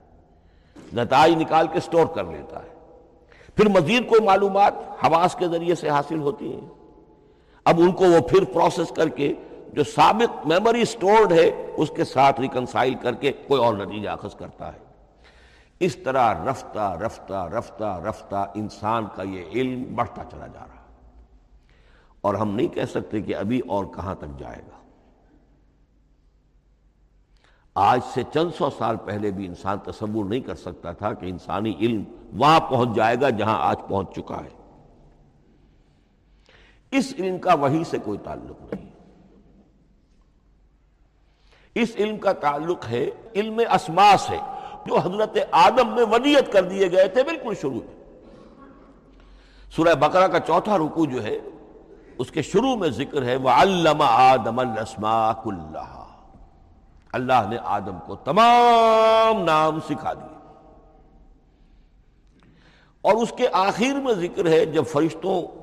نتائج نکال کے سٹور کر لیتا ہے. پھر مزید کوئی معلومات حواس کے ذریعے سے حاصل ہوتی ہیں, اب ان کو وہ پھر پروسیس کر کے جو سابق میموری سٹورڈ ہے اس کے ساتھ ریکنسائل کر کے کوئی اور نتیجہ اخذ کرتا ہے. اس طرح رفتہ رفتہ رفتہ رفتہ انسان کا یہ علم بڑھتا چلا جا رہا ہے, اور ہم نہیں کہہ سکتے کہ ابھی اور کہاں تک جائے گا. آج سے چند سو سال پہلے بھی انسان تصور نہیں کر سکتا تھا کہ انسانی علم وہاں پہنچ جائے گا جہاں آج پہنچ چکا ہے. اس علم کا وحی سے کوئی تعلق نہیں, اس علم کا تعلق ہے علم اسماء سے, جو حضرت آدم میں ودیت کر دیے گئے تھے بالکل شروع میں. سورہ بقرہ کا 4واں رکوع جو ہے اس کے شروع میں ذکر ہے وَعَلَّمَ آدَمَ الْأَسْمَاءَ كُلَّهَا. اللہ نے آدم کو تمام نام سکھا دیے, اور اس کے آخر میں ذکر ہے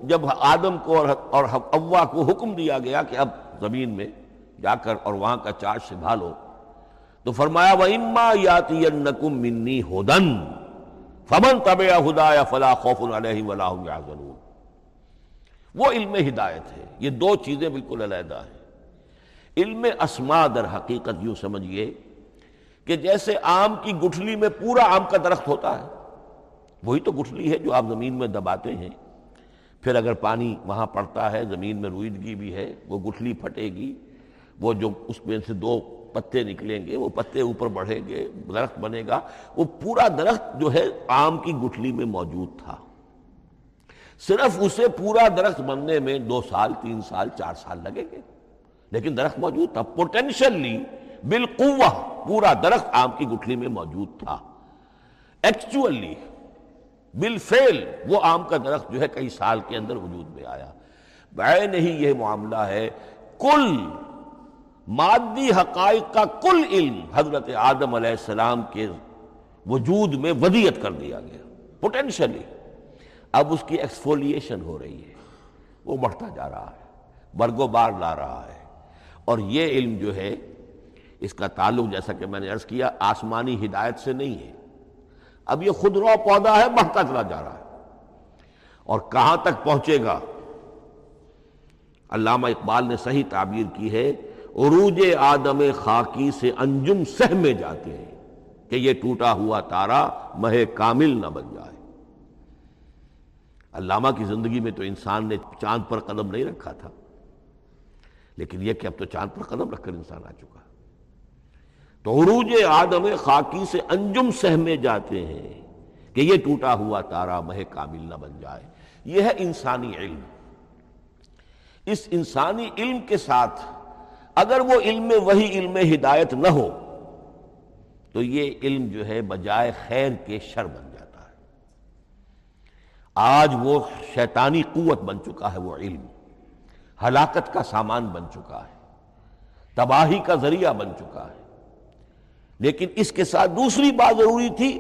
جب آدم کو اور حوا کو حکم دیا گیا کہ اب زمین میں جا کر اور وہاں کا چارج سنبھالو, تو فرمایا وَإِمَّا يَأْتِيَنَّكُم مِّنِّي هُدًى فَمَن تَبِعَ هُدَايَ فَلَا خَوْفٌ عَلَيْهِمْ وَلَا هُمْ يَحْزَنُونَ. وہ علم ہدایت ہے. یہ 2 چیزیں بالکل علیحدہ ہیں. علم اسماء در حقیقت یوں سمجھیے کہ جیسے آم کی گٹھلی میں پورا آم کا درخت ہوتا ہے, وہی تو گٹھلی ہے جو آپ زمین میں دباتے ہیں، پھر اگر پانی وہاں پڑتا ہے، زمین میں روئیدگی بھی ہے، وہ گٹھلی پھٹے گی، وہ جو اس میں سے دو پتے نکلیں گے، وہ پتے اوپر بڑھیں گے، درخت بنے گا، وہ پورا درخت جو ہے آم کی گٹھلی میں موجود تھا، صرف اسے پورا درخت بننے میں 2 سال 3 سال 4 سال لگیں گے، لیکن درخت موجود تھا، پوٹینشلی بالقوہ پورا درخت آم کی گٹھلی میں موجود تھا، ایکچولی بالفعل وہ آم کا درخت جو ہے کئی سال کے اندر وجود میں آیا۔ بعین ہی یہ معاملہ ہے، کل مادی حقائق کا کل علم حضرت آدم علیہ السلام کے وجود میں ودیعت کر دیا گیا، پوٹینشلی اب اس کی ایکسفولیشن ہو رہی ہے، وہ بڑھتا جا رہا ہے، برگو بار لا رہا ہے، اور یہ علم جو ہے اس کا تعلق جیسا کہ میں نے عرض کیا آسمانی ہدایت سے نہیں ہے، اب یہ خود رو پودا ہے، بڑھتا چلا جا رہا ہے، اور کہاں تک پہنچے گا؟ علامہ اقبال نے صحیح تعبیر کی ہے، عروج آدم خاکی سے انجم سہ میں جاتے ہیں کہ یہ ٹوٹا ہوا تارا مہ کامل نہ بن جائے۔ علامہ کی زندگی میں تو انسان نے چاند پر قدم نہیں رکھا تھا، لیکن یہ کہ اب تو چاند پر قدم رکھ کر انسان آ چکا، تو عروج آدم خاکی سے انجم سہمے جاتے ہیں کہ یہ ٹوٹا ہوا تارا مہ کامل نہ بن جائے۔ یہ ہے انسانی علم۔ اس انسانی علم کے ساتھ اگر وہ علم وہی علم ہدایت نہ ہو تو یہ علم جو ہے بجائے خیر کے شر بن جائے۔ آج وہ شیطانی قوت بن چکا ہے، وہ علم ہلاکت کا سامان بن چکا ہے، تباہی کا ذریعہ بن چکا ہے، لیکن اس کے ساتھ دوسری بات ضروری تھی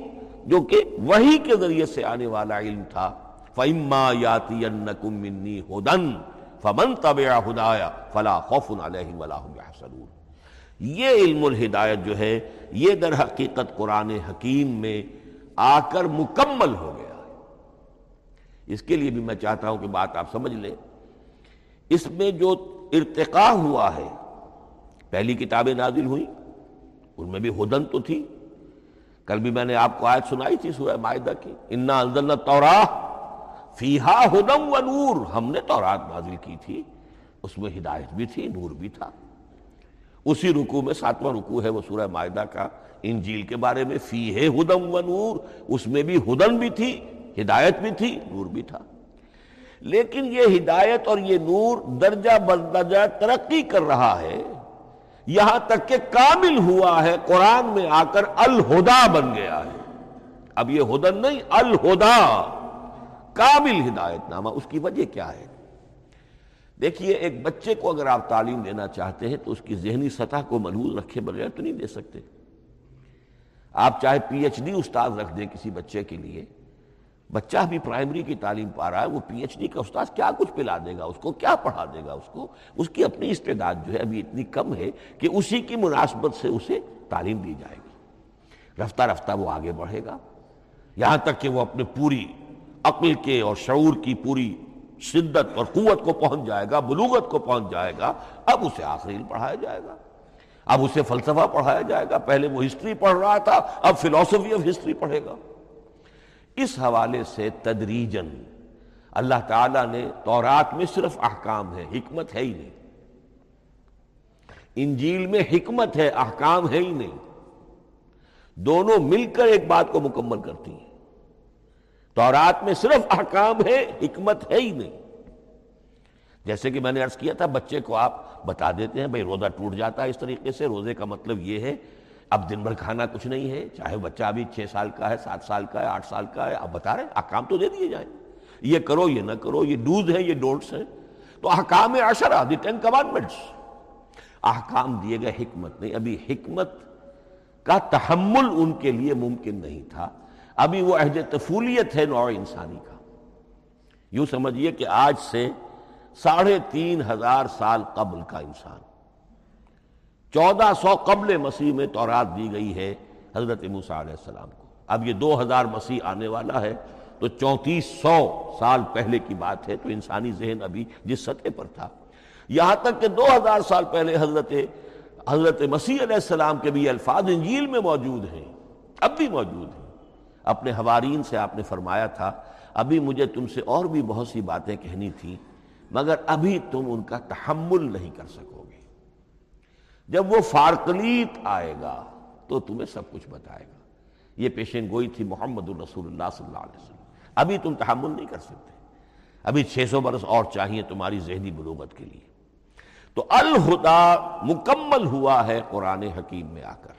جو کہ وحی کے ذریعے سے آنے والا علم تھا۔ فَإِمَّا يَاتِيَنَّكُم مِّنِّي هُدًى فَمَن تَبِعَ هُدَايَ فَلَا خَوْفٌ عَلَيْهِمْ وَلَا هُمْ يَحْزَنُونَ۔ یہ علم الہدایت جو ہے یہ در حقیقت قرآن حکیم میں آ کر مکمل ہو گیا۔ اس کے لیے بھی میں چاہتا ہوں کہ بات آپ سمجھ لیں، اس میں جو ارتقاء ہوا ہے، پہلی کتابیں نازل ہوئیں ان میں بھی ہدن تو تھی، کل بھی میں نے آپ کو آیت سنائی تھی سورہ مائدہ کی، انا انزلنا التوراۃ فیہا ہدن و نور، ہم نے تورات نازل کی تھی، اس میں ہدایت بھی تھی، نور بھی تھا۔ اسی رکوع میں، 7واں رکوع ہے وہ سورہ مائدہ کا، انجیل کے بارے میں فیہ ہدن و نور، اس میں بھی ہدن بھی تھی، ہدایت بھی تھی، نور بھی تھا، لیکن یہ ہدایت اور یہ نور درجہ بدرجہ ترقی کر رہا ہے، یہاں تک کہ کامل ہوا ہے، قرآن میں آ کر الہدا بن گیا ہے۔ اب یہ ہدن نہیں، الہدا، کامل ہدایت نامہ۔ اس کی وجہ کیا ہے؟ دیکھیے، ایک بچے کو اگر آپ تعلیم دینا چاہتے ہیں تو اس کی ذہنی سطح کو ملحوظ رکھے بغیر تو نہیں دے سکتے۔ آپ چاہے پی ایچ ڈی استاد رکھ دیں کسی بچے کے لیے، بچہ بھی پرائمری کی تعلیم پا رہا ہے، وہ پی ایچ ڈی کا استاد کیا کچھ پلا دے گا اس کو، کیا پڑھا دے گا اس کو؟ اس کی اپنی استعداد جو ہے ابھی اتنی کم ہے کہ اسی کی مناسبت سے اسے تعلیم دی جائے گی، رفتہ رفتہ وہ آگے بڑھے گا، یہاں تک کہ وہ اپنے پوری عقل کے اور شعور کی پوری شدت اور قوت کو پہنچ جائے گا، بلوغت کو پہنچ جائے گا۔ اب اسے آخری علم پڑھایا جائے گا، اب اسے فلسفہ پڑھایا جائے گا، پہلے وہ ہسٹری پڑھ رہا تھا، اب فلسفی آف ہسٹری پڑھے گا۔ اس حوالے سے تدریجاً اللہ تعالیٰ نے، تورات میں صرف احکام ہے، حکمت ہے ہی نہیں، انجیل میں حکمت ہے، احکام ہے ہی نہیں، دونوں مل کر ایک بات کو مکمل کرتی ہیں۔ تورات میں صرف احکام ہے، حکمت ہے ہی نہیں۔ جیسے کہ میں نے عرض کیا تھا، بچے کو آپ بتا دیتے ہیں بھئی روزہ ٹوٹ جاتا ہے اس طریقے سے، روزے کا مطلب یہ ہے اب دن بھر کھانا کچھ نہیں ہے، چاہے بچہ ابھی 6 سال کا ہے، 7 سال کا ہے، 8 سال کا ہے، آپ بتا رہے ہیں احکام تو دے دیے جائیں، یہ کرو یہ نہ کرو، یہ ڈوز ہے یہ ڈونٹس ہیں۔ تو احکام عشرہ، دی 10 کمانڈمنٹس، احکام دیے گئے، حکمت نہیں۔ ابھی حکمت کا تحمل ان کے لیے ممکن نہیں تھا، ابھی وہ عہد طفولیت ہے نوع انسانی کا۔ یوں سمجھیے کہ آج سے 3500 سال قبل کا انسان، 1400 قبل مسیح میں تورات دی گئی ہے حضرت موسیٰ علیہ السلام کو، اب یہ 2000 مسیح آنے والا ہے، تو 3400 سال پہلے کی بات ہے، تو انسانی ذہن ابھی جس سطح پر تھا، یہاں تک کہ 2000 سال پہلے حضرت مسیح علیہ السلام کے بھی الفاظ انجیل میں موجود ہیں، اب بھی موجود ہیں۔ اپنے حوارین سے آپ نے فرمایا تھا ابھی مجھے تم سے اور بھی بہت سی باتیں کہنی تھیں مگر ابھی تم ان کا تحمل نہیں کر سکو گے، جب وہ فارقلیت آئے گا تو تمہیں سب کچھ بتائے گا۔ یہ پیشن گوئی تھی محمد الرسول اللہ صلی اللہ علیہ وسلم، ابھی تم تحمل نہیں کر سکتے، ابھی 600 برس اور چاہیے تمہاری ذہنی بلوغت کے لیے۔ تو الہدا مکمل ہوا ہے قرآن حکیم میں آ کر۔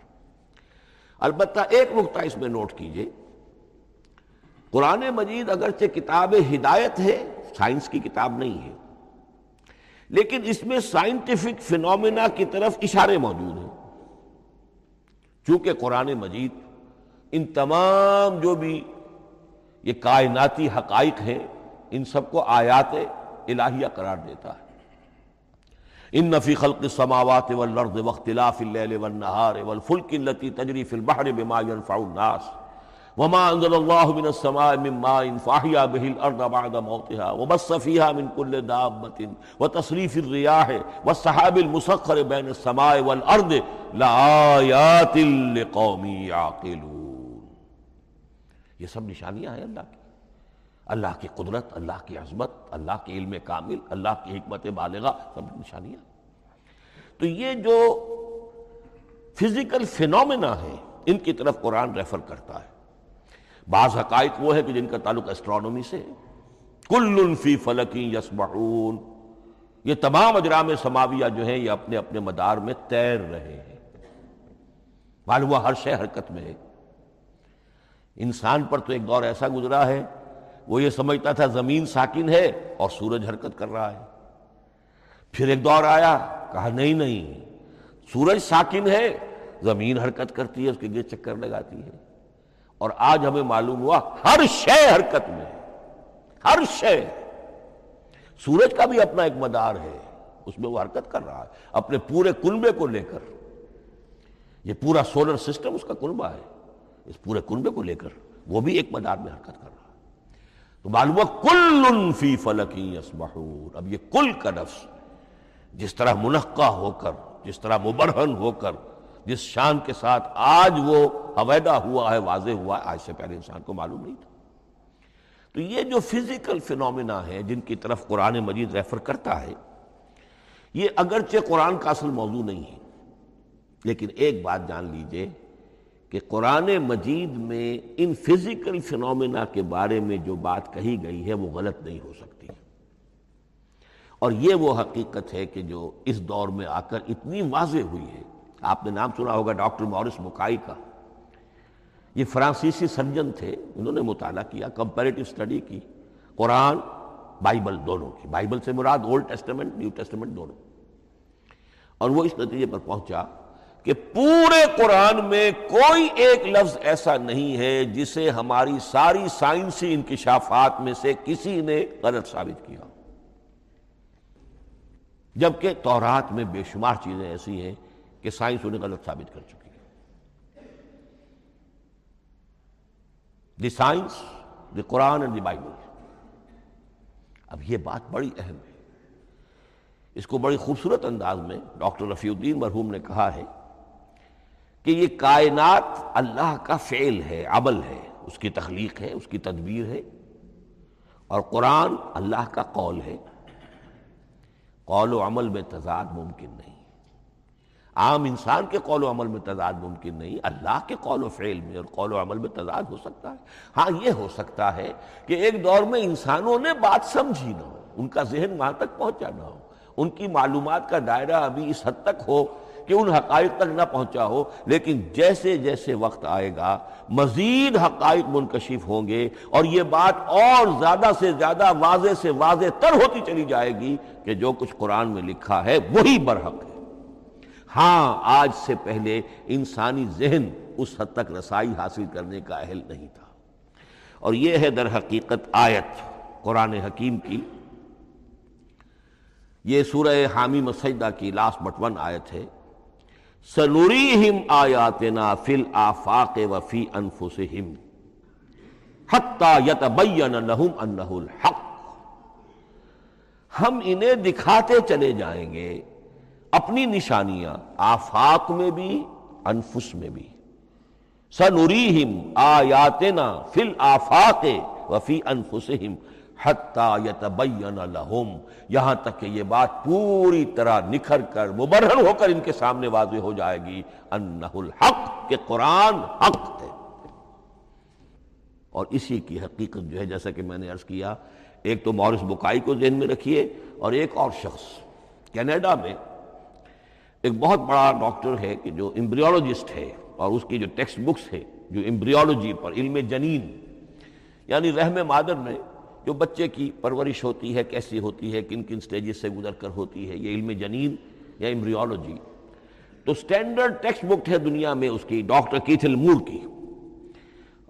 البتہ ایک نقطہ اس میں نوٹ کیجئے، قرآن مجید اگرچہ کتاب ہدایت ہے، سائنس کی کتاب نہیں ہے، لیکن اس میں سائنٹیفک فینومینا کی طرف اشارے موجود ہیں۔ چونکہ قرآن مجید ان تمام جو بھی یہ کائناتی حقائق ہیں ان سب کو آیات الہیہ قرار دیتا ہے۔ ان فی خلق السماوات والارض واختلاف اللیل والنہار والفلک التی تجری فی البحر بما ينفع الناس وما انزل اللہ من السماء من ماء فاحیا به الارض بعد موتها وبث فیها من كل دابة وتصریف الریاح والسحاب المسخر بین السماء والارض لآیات لقوم یعقلون۔ یہ سب نشانیاں ہیں اللہ کی، اللہ کی قدرت، اللہ کی عظمت، اللہ کے علم کامل، اللہ کی حکمت بالغہ، سب نشانیاں۔ تو یہ جو فزیکل فینومینا ہے ان کی طرف قرآن ریفر کرتا ہے۔ بعض حقائق وہ ہے کہ جن کا تعلق ایسٹرانومی سے، کل فی فلک یسبحون، یہ تمام اجرام سماویہ جو ہیں یہ اپنے اپنے مدار میں تیر رہے ہیں، معلوم ہوا ہر شے حرکت میں ہے۔ انسان پر تو ایک دور ایسا گزرا ہے وہ یہ سمجھتا تھا زمین ساکن ہے اور سورج حرکت کر رہا ہے، پھر ایک دور آیا کہا نہیں نہیں، سورج ساکن ہے، زمین حرکت کرتی ہے، اس کے گرد چکر لگاتی ہے۔ اور آج ہمیں معلوم ہوا ہر شے حرکت میں، ہر شے، سورج کا بھی اپنا ایک مدار ہے، اس میں وہ حرکت کر رہا ہے اپنے پورے کنبے کو لے کر۔ یہ پورا سولر سسٹم اس کا کنبہ ہے، اس پورے کنبے کو لے کر وہ بھی ایک مدار میں حرکت کر رہا ہے۔ تو معلوم ہوا کل فی فلک یسبحون۔ اب یہ کل کا لفظ جس طرح منقع ہو کر، جس طرح مبرہن ہو کر، جس شان کے ساتھ آج وہ حویدہ ہوا ہے، واضح ہوا ہے، آج سے پہلے انسان کو معلوم نہیں تھا۔ تو یہ جو فزیکل فینومینا ہے جن کی طرف قرآن مجید ریفر کرتا ہے، یہ اگرچہ قرآن کا اصل موضوع نہیں ہے، لیکن ایک بات جان لیجئے کہ قرآن مجید میں ان فزیکل فینومینا کے بارے میں جو بات کہی گئی ہے وہ غلط نہیں ہو سکتی، اور یہ وہ حقیقت ہے کہ جو اس دور میں آ کر اتنی واضح ہوئی ہے۔ آپ نے نام سنا ہوگا ڈاکٹر مورس بکائی کا، یہ فرانسیسی سرجن تھے، انہوں نے مطالعہ کیا، کمپیریٹو اسٹڈی کی، قرآن بائبل دونوں کی، بائبل سے مراد اولڈ ٹیسٹمنٹ نیو ٹیسٹمنٹ دونوں، اور وہ اس نتیجے پر پہنچا کہ پورے قرآن میں کوئی ایک لفظ ایسا نہیں ہے جسے ہماری ساری سائنسی انکشافات میں سے کسی نے غلط ثابت کیا، جبکہ تورات میں بے شمار چیزیں ایسی ہیں کہ سائنس انہیں غلط ثابت کر چکی ہے۔ The science, the Quran and the Bible. اب یہ بات بڑی اہم ہے، اس کو بڑی خوبصورت انداز میں ڈاکٹر رفیع الدین مرحوم نے کہا ہے کہ یہ کائنات اللہ کا فعل ہے، عمل ہے، اس کی تخلیق ہے، اس کی تدبیر ہے، اور قرآن اللہ کا قول ہے۔ قول و عمل میں تضاد ممکن نہیں، عام انسان کے قول و عمل میں تضاد ممکن نہیں، اللہ کے قول و فعل میں اور قول و عمل میں تضاد ہو سکتا ہے۔ ہاں یہ ہو سکتا ہے کہ ایک دور میں انسانوں نے بات سمجھی نہ ہو، ان کا ذہن وہاں تک پہنچا نہ ہو، ان کی معلومات کا دائرہ ابھی اس حد تک ہو کہ ان حقائق تک نہ پہنچا ہو، لیکن جیسے جیسے وقت آئے گا مزید حقائق منکشف ہوں گے، اور یہ بات اور زیادہ سے زیادہ واضح سے واضح تر ہوتی چلی جائے گی کہ جو کچھ قرآن میں لکھا ہے وہی برحق ہے۔ ہاں آج سے پہلے انسانی ذہن اس حد تک رسائی حاصل کرنے کا اہل نہیں تھا، اور یہ ہے در حقیقت آیت قرآن حکیم کی، یہ سورہ حامی مسجدہ کی لاسٹ بٹ ون آیت ہے۔ سنوریہم آیاتنا فی الآفاق وفی انفسہم حتی یتبین لہم انہ الحق، ہم انہیں دکھاتے چلے جائیں گے اپنی نشانیاں، آفاق میں بھی انفس میں بھی، سنریہم آیاتنا فی الآفاق وفی انفسہم حتی یتبین لہم، یہاں تک کہ یہ بات پوری طرح نکھر کر مبرہن ہو کر ان کے سامنے واضح ہو جائے گی انہ الحق، کہ قرآن حق ہے. اور اسی کی حقیقت جو ہے جیسا کہ میں نے عرض کیا، ایک تو مورس بکائی کو ذہن میں رکھیے، اور ایک اور شخص کینیڈا میں ایک بہت بڑا ڈاکٹر ہے کہ جو ایمبریولوجسٹ ہے، اور اس کی جو ٹیکسٹ بکس ہے جو ایمبریولوجی پر علم جنین یعنی رحم مادر میں جو بچے کی پرورش ہوتی ہے کیسی ہوتی ہے، کن کن سٹیجز سے گزر کر ہوتی ہے، یہ علم جنین یا ایمبریولوجی، تو سٹینڈرڈ ٹیکسٹ بک ہے دنیا میں اس کی، ڈاکٹر کیتھل مور کی.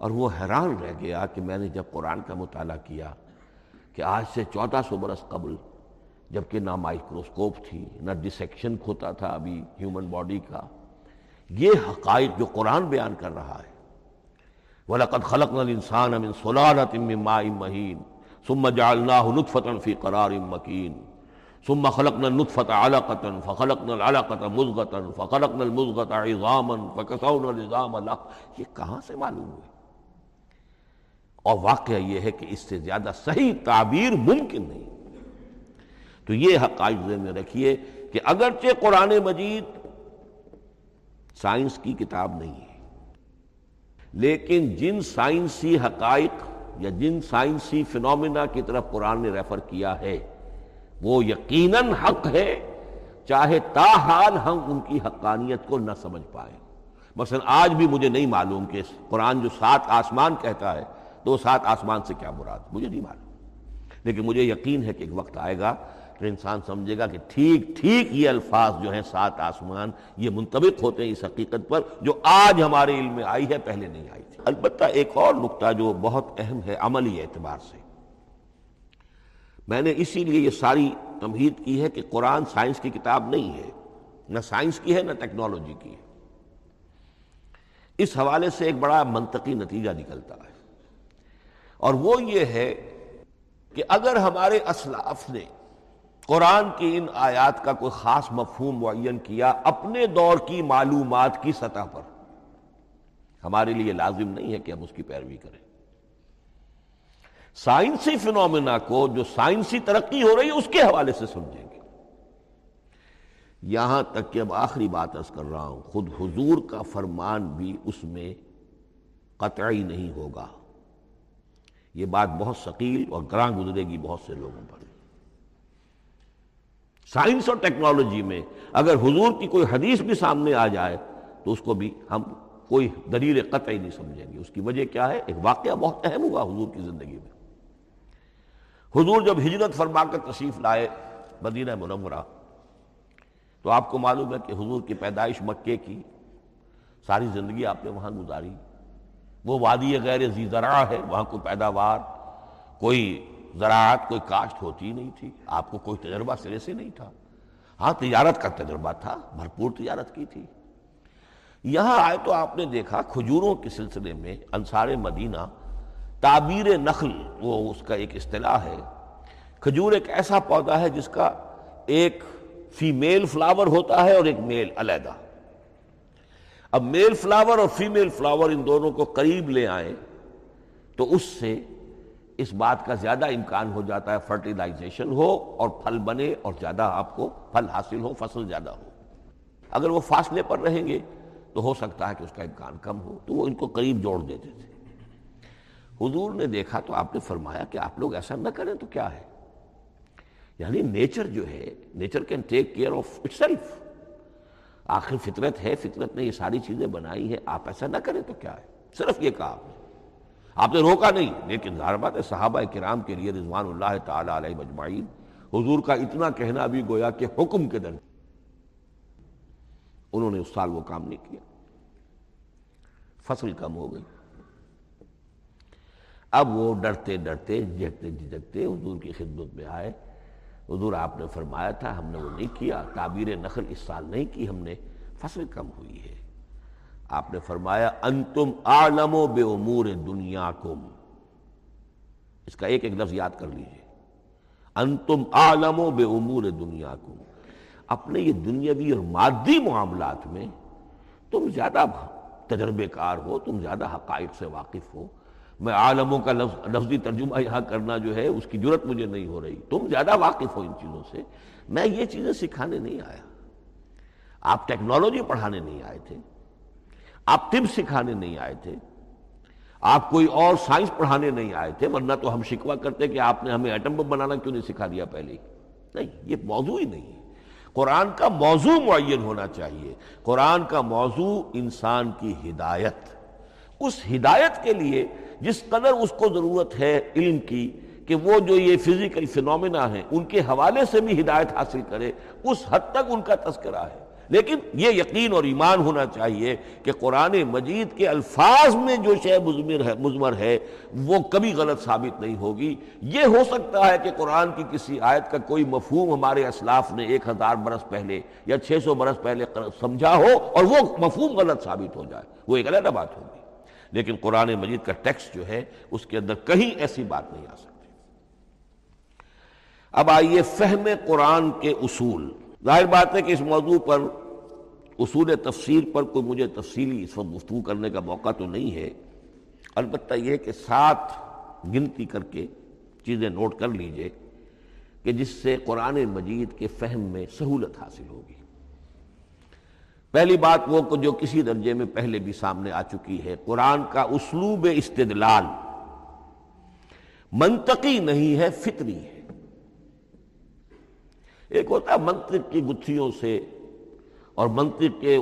اور وہ حیران رہ گیا کہ میں نے جب قرآن کا مطالعہ کیا کہ آج سے 1400 برس قبل، جب کہ نہ مائکروسکوپ تھی نہ ڈسیکشن ہوتا تھا ابھی ہیومن باڈی کا، یہ حقائق جو قرآن بیان کر رہا ہے، وَلَقَدْ خَلَقْنَا الْإِنسَانَ مِنْ صُلَالَةٍ مِّن مَّاءٍ مَّهِينٍ ثُمَّ جَعَلْنَاهُ نُطْفَةً فِي قَرَارٍ مَّكِينٍ ثُمَّ خَلَقْنَا النُّطْفَةَ عَلَقَةً فَخَلَقْنَا الْعَلَقَةَ مُضْغَةً فَخَلَقْنَا الْمُضْغَةَ عِظَامًا فَكَسَوْنَا الْعِظَامَ لَحْمًا. یہ کہاں سے معلوم ہے؟ اور واقعہ یہ ہے کہ اس سے زیادہ صحیح تعبیر ممکن نہیں. تو یہ حقائق ذہن میں رکھیے کہ اگرچہ قرآن مجید سائنس کی کتاب نہیں ہے، لیکن جن سائنسی حقائق یا جن سائنسی فنومینا کی طرف قرآن نے ریفر کیا ہے وہ یقیناً حق ہے، چاہے تاحال ہم ان کی حقانیت کو نہ سمجھ پائیں. مثلا آج بھی مجھے نہیں معلوم کہ قرآن جو 7 آسمان کہتا ہے تو 7 آسمان سے کیا مراد، مجھے نہیں معلوم، لیکن مجھے یقین ہے کہ ایک وقت آئے گا کہ انسان سمجھے گا کہ ٹھیک یہ الفاظ جو ہیں 7 آسمان یہ منطبق ہوتے ہیں اس حقیقت پر جو آج ہمارے علم میں آئی ہے، پہلے نہیں آئی تھی. البتہ ایک اور نقطہ جو بہت اہم ہے عملی اعتبار سے، میں نے اسی لیے یہ ساری تمہید کی ہے کہ قرآن سائنس کی کتاب نہیں ہے، نہ سائنس کی ہے نہ ٹیکنالوجی کی ہے. اس حوالے سے ایک بڑا منطقی نتیجہ نکلتا ہے، اور وہ یہ ہے کہ اگر ہمارے اسلاف نے قرآن کی ان آیات کا کوئی خاص مفہوم معین کیا اپنے دور کی معلومات کی سطح پر، ہمارے لیے لازم نہیں ہے کہ ہم اس کی پیروی کریں. سائنسی فینومینا کو جو سائنسی ترقی ہو رہی ہے اس کے حوالے سے سمجھیں گے. یہاں تک کہ اب آخری بات عرض کر رہا ہوں، خود حضور کا فرمان بھی اس میں قطعی نہیں ہوگا. یہ بات بہت ثقیل اور گراں گزرے گی بہت سے لوگوں پر. سائنس اور ٹیکنالوجی میں اگر حضور کی کوئی حدیث بھی سامنے آ جائے تو اس کو بھی ہم کوئی دلیل قطعی نہیں سمجھیں گے. اس کی وجہ کیا ہے؟ ایک واقعہ بہت اہم ہوا حضور کی زندگی میں. حضور جب ہجرت فرما کر تشریف لائے مدینہ منورہ، تو آپ کو معلوم ہے کہ حضور کی پیدائش مکے کی، ساری زندگی آپ نے وہاں گزاری. وہ وادی غیر ذی زرع ہے، وہاں کوئی پیداوار، کوئی زراعت، کوئی کاشت ہوتی نہیں تھی. آپ کو کوئی تجربہ سرے سے نہیں تھا. ہاں تجارت کا تجربہ تھا، بھرپور تجارت کی تھی. یہاں آئے تو آپ نے دیکھا کھجوروں کے سلسلے میں انصار مدینہ، تعبیر نخل وہ اس کا ایک اصطلاح ہے. کھجور ایک ایسا پودا ہے جس کا ایک فیمیل فلاور ہوتا ہے اور ایک میل علیحدہ. اب میل فلاور اور فیمیل فلاور ان دونوں کو قریب لے آئیں تو اس سے اس بات کا زیادہ امکان ہو جاتا ہے فرٹیلائزیشن ہو اور پھل بنے اور زیادہ آپ کو پھل حاصل ہو، فصل زیادہ ہو. اگر وہ فاصلے پر رہیں گے تو ہو سکتا ہے کہ اس کا امکان کم ہو، تو وہ ان کو قریب جوڑ دیتے تھے. حضور نے دیکھا تو آپ نے فرمایا کہ آپ لوگ ایسا نہ کریں تو کیا ہے، یعنی نیچر جو ہے، nature can take care of itself. آخر فطرت ہے، فطرت نے یہ ساری چیزیں بنائی ہیں، آپ ایسا نہ کریں تو کیا ہے. صرف یہ کہا آپ نے روکا نہیں. لیکن ظاہر بات ہے صحابہ کرام کے لیے رضوان اللہ تعالی علیہ اجمعین حضور کا اتنا کہنا بھی گویا کہ حکم کے درمیان، انہوں نے اس سال وہ کام نہیں کیا، فصل کم ہو گئی. اب وہ ڈرتے ڈرتے جھجکتے جھجکتے حضور کی خدمت میں آئے. حضور آپ نے فرمایا تھا ہم نے وہ نہیں کیا، تعبیر نخل اس سال نہیں کی ہم نے، فصل کم ہوئی ہے. آپ نے فرمایا انتم اعلم بامور دنیاکم، اس کا ایک ایک لفظ یاد کر لیجئے، انتم اعلم بامور دنیاکم. اپنے یہ دنیاوی اور مادی معاملات میں تم زیادہ تجربے کار ہو، تم زیادہ حقائق سے واقف ہو. میں عالموں کا لفظی ترجمہ یہاں کرنا جو ہے اس کی جرت مجھے نہیں ہو رہی، تم زیادہ واقف ہو ان چیزوں سے. میں یہ چیزیں سکھانے نہیں آیا، آپ ٹیکنالوجی پڑھانے نہیں آئے تھے، آپ طب سکھانے نہیں آئے تھے، آپ کوئی اور سائنس پڑھانے نہیں آئے تھے، ورنہ تو ہم شکوہ کرتے کہ آپ نے ہمیں ایٹم بم بنانا کیوں نہیں سکھا دیا پہلے. نہیں، یہ موضوع ہی نہیں ہے. قرآن کا موضوع معین ہونا چاہیے. قرآن کا موضوع انسان کی ہدایت، اس ہدایت کے لیے جس قدر اس کو ضرورت ہے علم کی کہ وہ جو یہ فزیکل فینومینا ہیں ان کے حوالے سے بھی ہدایت حاصل کرے، اس حد تک ان کا تذکرہ ہے. لیکن یہ یقین اور ایمان ہونا چاہیے کہ قرآن مجید کے الفاظ میں جو شے مضمر ہے وہ کبھی غلط ثابت نہیں ہوگی. یہ ہو سکتا ہے کہ قرآن کی کسی آیت کا کوئی مفہوم ہمارے اسلاف نے 1000 برس پہلے یا 600 برس پہلے سمجھا ہو اور وہ مفہوم غلط ثابت ہو جائے، وہ ایک الگ بات ہوگی. لیکن قرآن مجید کا ٹیکسٹ جو ہے اس کے اندر کہیں ایسی بات نہیں آ سکتی. اب آئیے فہم قرآن کے اصول. ظاہر بات ہے کہ اس موضوع پر اصول تفسیر پر کوئی مجھے تفصیلی اس وقت گفتگو کرنے کا موقع تو نہیں ہے، البتہ یہ کہ 7 گنتی کر کے چیزیں نوٹ کر لیجئے کہ جس سے قرآن مجید کے فہم میں سہولت حاصل ہوگی. پہلی بات وہ جو کسی درجے میں پہلے بھی سامنے آ چکی ہے، قرآن کا اسلوب استدلال منطقی نہیں ہے، فطری ہے. ایک ہوتا ہے منطق کی گتھیوں سے اور منطق کے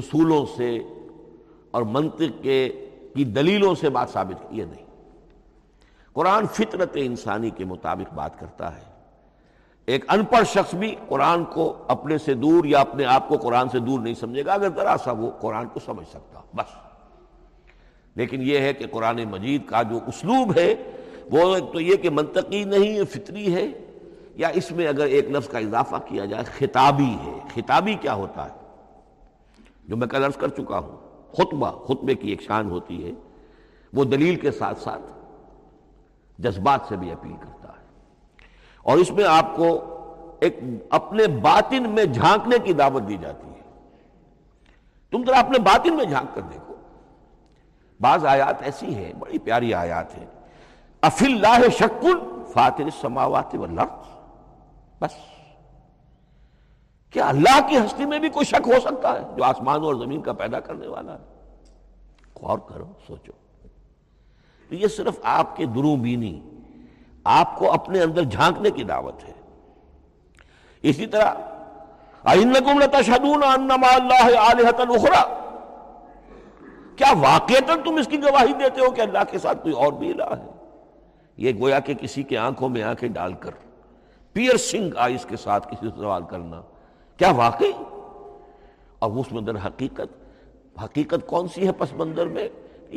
اصولوں سے اور منطق کی دلیلوں سے بات ثابت کی، نہیں. قرآن فطرت انسانی کے مطابق بات کرتا ہے. ایک ان پڑھ شخص بھی قرآن کو اپنے سے دور یا اپنے آپ کو قرآن سے دور نہیں سمجھے گا، اگر ذرا سا وہ قرآن کو سمجھ سکتا بس. لیکن یہ ہے کہ قرآن مجید کا جو اسلوب ہے وہ ایک تو یہ کہ منطقی نہیں، فطری ہے، یا اس میں اگر ایک لفظ کا اضافہ کیا جائے خطابی ہے. خطابی کیا ہوتا ہے؟ جو میں کل عرض کر چکا ہوں، خطبے کی ایک شان ہوتی ہے، وہ دلیل کے ساتھ ساتھ جذبات سے بھی اپیل کرتا ہے، اور اس میں آپ کو ایک اپنے باطن میں جھانکنے کی دعوت دی جاتی ہے. تم ذرا اپنے باطن میں جھانک کر دیکھو. بعض آیات ایسی ہیں، بڑی پیاری آیات ہیں، افی اللہ شکن فاطر السماوات والارض. بس، کیا اللہ کی ہستی میں بھی کوئی شک ہو سکتا ہے جو آسمان اور زمین کا پیدا کرنے والا ہے؟ غور کرو، سوچو. تو یہ صرف آپ کے درو بینی، آپ کو اپنے اندر جھانکنے کی دعوت ہے. اسی طرح اَإِنَّكُمْ لَتَشْهَدُونَ أَنَّمَا اللَّهَ آلِهَةً أُخْرَىٰ، کیا واقعتاً تم اس کی گواہی دیتے ہو کہ اللہ کے ساتھ کوئی اور بھی الہ ہے؟ یہ گویا کہ کسی کے آنکھوں میں آنکھیں ڈال کر پیئرسنگ آئیز کے ساتھ کسی سے سوال کرنا، کیا واقعی؟ اور اس مندر حقیقت کون سی ہے پس منظر میں؟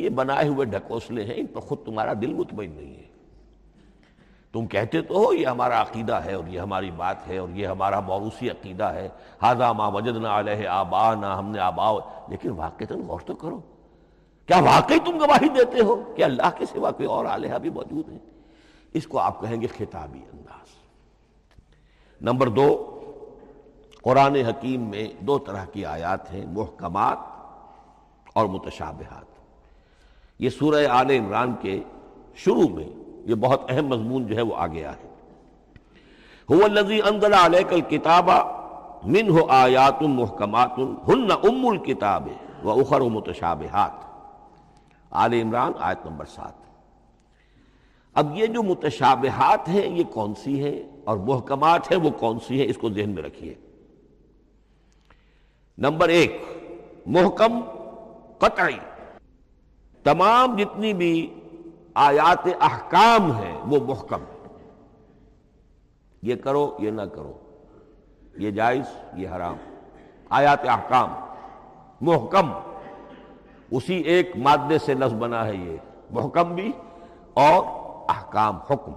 یہ بنائے ہوئے ڈھکوسلے ہیں، ان پر خود تمہارا دل مطمئن نہیں ہے. تم کہتے تو ہو یہ ہمارا عقیدہ ہے اور یہ ہماری بات ہے اور یہ ہمارا موروثی عقیدہ ہے، ھذا ما وجدنا علیہ آبانا، ہم نے آباؤ. لیکن واقعتاً غور تو کرو، کیا واقعی تم گواہی دیتے ہو کہ اللہ کے سوا کوئی اور آلہہ بھی موجود ہیں؟ اس کو آپ کہیں گے خطابی انداز. نمبر 2، قرآن حکیم میں 2 طرح کی آیات ہیں، محکمات اور متشابہات. یہ سورہ آل عمران کے شروع میں یہ بہت اہم مضمون جو ہے وہ آ گیا ہے. هو الذی انزل علیک الکتاب منہ آیات محکمات ہن ام الکتاب و اخر متشابہات، آل عمران آیت نمبر 7. اب یہ جو متشابہات ہیں یہ کون سی ہیں اور محکمات ہیں وہ کون سی ہیں، اس کو ذہن میں رکھیے. نمبر 1، محکم قطعی، تمام جتنی بھی آیات احکام ہیں وہ محکم ہے. یہ کرو، یہ نہ کرو، یہ جائز، یہ حرام، آیات احکام محکم. اسی ایک مادے سے لفظ بنا ہے، یہ محکم بھی اور احکام، حکم.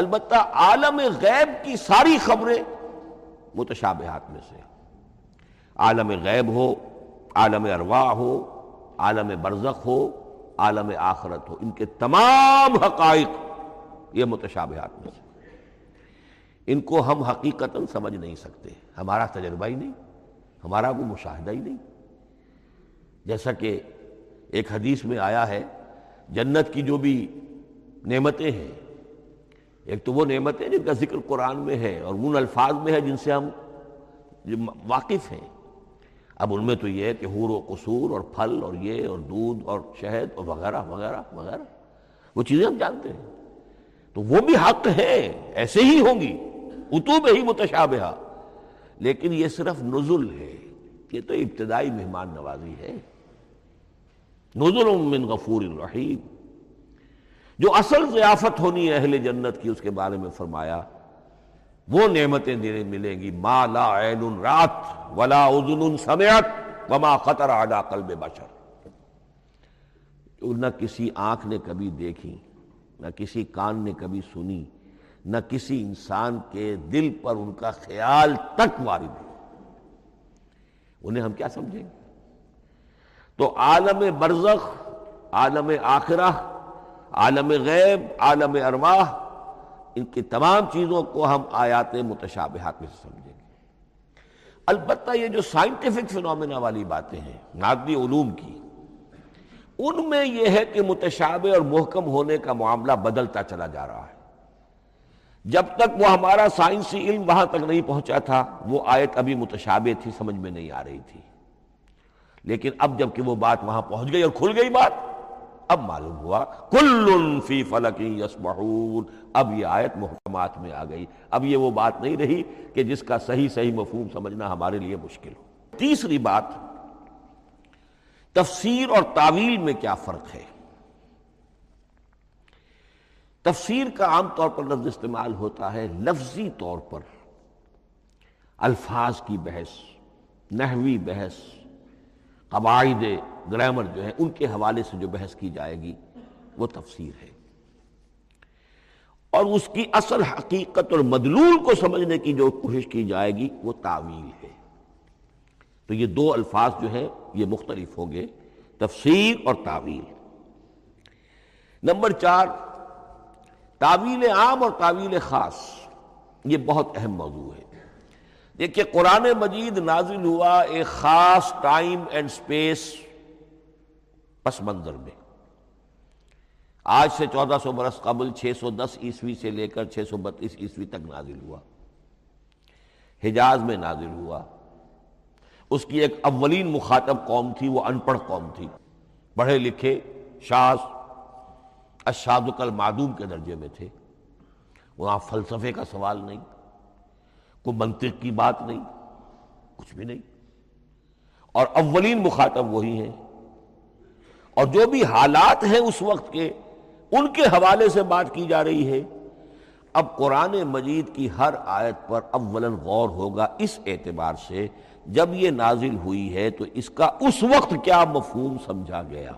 البتہ عالم غیب کی ساری خبریں متشابہات میں سے، عالم غیب ہو، عالم ارواح ہو، عالم برزخ ہو، عالم آخرت ہو، ان کے تمام حقائق یہ متشابہات میں سے. ان کو ہم حقیقتاً سمجھ نہیں سکتے، ہمارا تجربہ ہی نہیں، ہمارا کوئی مشاہدہ ہی نہیں. جیسا کہ ایک حدیث میں آیا ہے جنت کی جو بھی نعمتیں ہیں، ایک تو وہ نعمتیں جن کا ذکر قرآن میں ہے اور ان الفاظ میں ہے جن سے ہم واقف ہیں. اب ان میں تو یہ ہے کہ حور و قصور اور پھل اور یہ اور دودھ اور شہد اور وغیرہ وغیرہ وغیرہ، وہ چیزیں ہم جانتے ہیں، تو وہ بھی حق ہیں، ایسے ہی ہوں گی، اتوب ہی متشابہہ. لیکن یہ صرف نزل ہے، یہ تو ابتدائی مہمان نوازی ہے. نزل من غفور الرحیم، جو اصل ضیافت ہونی ہے اہل جنت کی، اس کے بارے میں فرمایا وہ نعمتیں دینے ملیں گی. ما لا عین رات ولا اذن سمعت وما خطر علی قلب بشر، نہ کسی آنکھ نے کبھی دیکھی، نہ کسی کان نے کبھی سنی، نہ کسی انسان کے دل پر ان کا خیال تک وارد ہو. انہیں ہم کیا سمجھیں گے؟ تو عالم برزخ، عالم آخرہ، عالم غیب، عالم ارواح، ان کی تمام چیزوں کو ہم آیات متشابہات میں سے سمجھیں گے. البتہ یہ جو سائنٹیفک فینومینا والی باتیں ہیں نادری علوم کی، ان میں یہ ہے کہ متشابہ اور محکم ہونے کا معاملہ بدلتا چلا جا رہا ہے. جب تک وہ ہمارا سائنسی علم وہاں تک نہیں پہنچا تھا، وہ آیت ابھی متشابہ تھی، سمجھ میں نہیں آ رہی تھی. لیکن اب جب کہ وہ بات وہاں پہنچ گئی اور کھل گئی بات، اب معلوم ہوا کل فی فلک یسبحون. اب یہ آیت محکمات میں آ گئی. اب یہ وہ بات نہیں رہی کہ جس کا صحیح مفہوم سمجھنا ہمارے لیے مشکل ہو. تیسری بات، تفسیر اور تعویل میں کیا فرق ہے. تفسیر کا عام طور پر لفظ استعمال ہوتا ہے لفظی طور پر، الفاظ کی بحث، نحوی بحث، قواعد گرامر جو ہیں ان کے حوالے سے جو بحث کی جائے گی وہ تفسیر ہے، اور اس کی اصل حقیقت اور مدلول کو سمجھنے کی جو کوشش کی جائے گی وہ تعویل ہے. تو یہ دو الفاظ جو ہیں یہ مختلف ہوں گے، تفسیر اور تعویل. نمبر 4، تعویل عام اور تعویل خاص، یہ بہت اہم موضوع ہے. دیکھیے قرآن مجید نازل ہوا ایک خاص ٹائم اینڈ سپیس پس منظر میں. آج سے 1400 برس قبل 610 عیسوی سے لے کر 632 عیسوی تک نازل ہوا. حجاز میں نازل ہوا. اس کی ایک اولین مخاطب قوم تھی، وہ ان پڑھ قوم تھی، پڑھے لکھے شاذ اشاذک المعدوم کے درجے میں تھے. وہاں فلسفے کا سوال نہیں، کوئی منطق کی بات نہیں، کچھ بھی نہیں، اور اولین مخاطب وہی ہیں. اور جو بھی حالات ہیں اس وقت کے، ان کے حوالے سے بات کی جا رہی ہے. اب قرآن مجید کی ہر آیت پر اولاً غور ہوگا اس اعتبار سے جب یہ نازل ہوئی ہے تو اس کا اس وقت کیا مفہوم سمجھا گیا،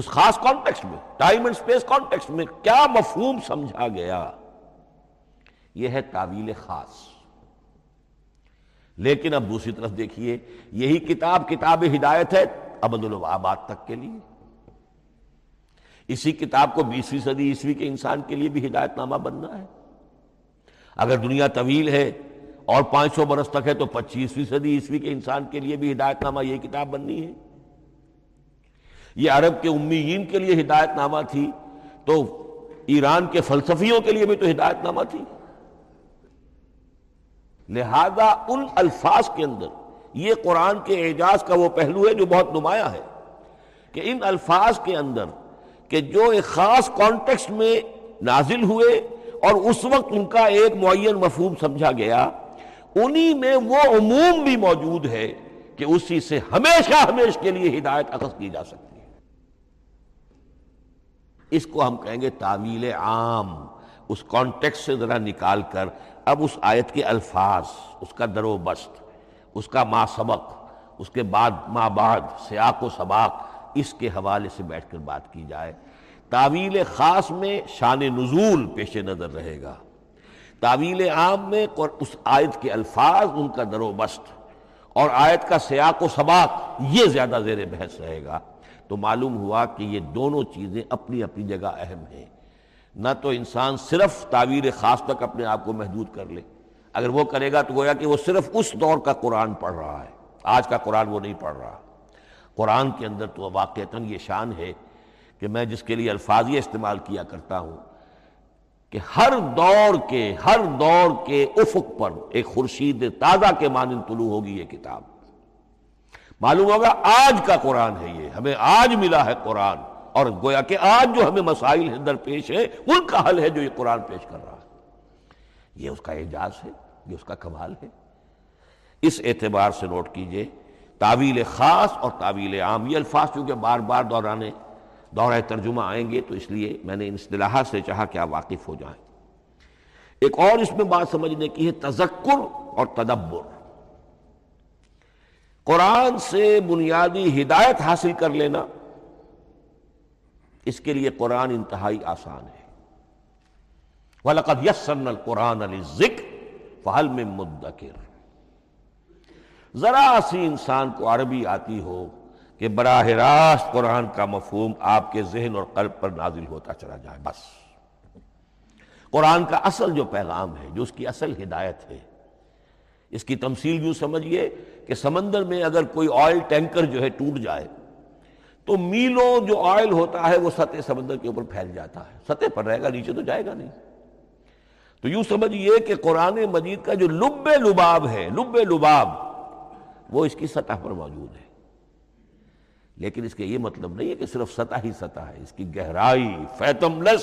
اس خاص کانٹیکسٹ میں، ٹائم اینڈ سپیس کانٹیکسٹ میں کیا مفہوم سمجھا گیا. یہ ہے تعویل خاص. لیکن اب دوسری طرف دیکھیے، یہی کتاب کتاب ہدایت ہے ابد الآباد تک کے لیے. اسی کتاب کو 20ویں صدی عیسوی کے انسان کے لیے بھی ہدایت نامہ بننا ہے. اگر دنیا طویل ہے اور 500 برس تک ہے تو 25ویں صدی عیسوی کے انسان کے لیے بھی ہدایت نامہ یہی کتاب بننی ہے. یہ عرب کے امیین کے لیے ہدایت نامہ تھی تو ایران کے فلسفیوں کے لیے بھی تو ہدایت نامہ تھی. لہذا ان الفاظ کے اندر یہ قرآن کے اعجاز کا وہ پہلو ہے جو بہت نمایاں ہے، کہ ان الفاظ کے اندر کہ جو ایک خاص کانٹیکسٹ میں نازل ہوئے اور اس وقت ان کا ایک معین مفہوم سمجھا گیا، انہی میں وہ عموم بھی موجود ہے کہ اسی سے ہمیشہ ہمیشہ کے لیے ہدایت اخذ کی جا سکتی ہے. اس کو ہم کہیں گے تعویل عام. اس کانٹیکسٹ سے ذرا نکال کر اب اس آیت کے الفاظ، اس کا در و بست، اس کا ما سبق، اس کے بعد ما بعد، سیاق و سباق، اس کے حوالے سے بیٹھ کر بات کی جائے. تعویل خاص میں شان نزول پیش نظر رہے گا، تعویل عام میں اس آیت کے الفاظ، ان کا در و بست اور آیت کا سیاق و سباق یہ زیادہ زیر بحث رہے گا. تو معلوم ہوا کہ یہ دونوں چیزیں اپنی اپنی جگہ اہم ہیں. نہ تو انسان صرف تعویل خاص تک اپنے آپ کو محدود کر لے، اگر وہ کرے گا تو گویا کہ وہ صرف اس دور کا قرآن پڑھ رہا ہے، آج کا قرآن وہ نہیں پڑھ رہا۔ قرآن کے اندر تو واقعتاً یہ شان ہے کہ میں جس کے لیے الفاظ یہ استعمال کیا کرتا ہوں کہ ہر دور کے افق پر ایک خورشید تازہ کے مانند طلوع ہوگی یہ کتاب۔ معلوم ہوگا آج کا قرآن ہے، یہ ہمیں آج ملا ہے قرآن، اور گویا کہ آج جو ہمیں مسائل درپیش ہے ان کا حل ہے جو یہ قرآن پیش کر رہا ہے۔ یہ اس کا اعجاز ہے، یہ اس کا کمال ہے۔ اس اعتبار سے نوٹ کیجئے تعویل خاص اور تعویل عام، یہ الفاظ چونکہ بار بار دورہ ترجمہ آئیں گے تو اس لیے میں نے ان اصطلاحات سے چاہا کہ آپ واقف ہو جائیں۔ ایک اور اس میں بات سمجھنے کی ہے تذکر اور تدبر۔ قرآن سے بنیادی ہدایت حاصل کر لینا، اس کے لیے قرآن انتہائی آسان ہے۔ وَلَقَدْ يَسَّرْنَا الْقُرْآنَ لِلذِّكْرِ فَهَلْ مِن مُدَّكِرٍ۔ ذرا سی انسان کو عربی آتی ہو کہ براہ راست قرآن کا مفہوم آپ کے ذہن اور قلب پر نازل ہوتا چلا جائے، بس قرآن کا اصل جو پیغام ہے، جو اس کی اصل ہدایت ہے، اس کی تمثیل یوں سمجھیے کہ سمندر میں اگر کوئی آئل ٹینکر جو ہے ٹوٹ جائے تو میلوں جو آئل ہوتا ہے وہ سطح سمندر کے اوپر پھیل جاتا ہے، سطح پر رہے گا، نیچے تو جائے گا نہیں۔ تو یوں سمجھیے کہ قرآن مجید کا جو لب لباب ہے، لب لباب، وہ اس کی سطح پر موجود ہے، لیکن اس کے یہ مطلب نہیں ہے کہ صرف سطح ہی سطح ہے۔ اس کی گہرائی فیتم لس،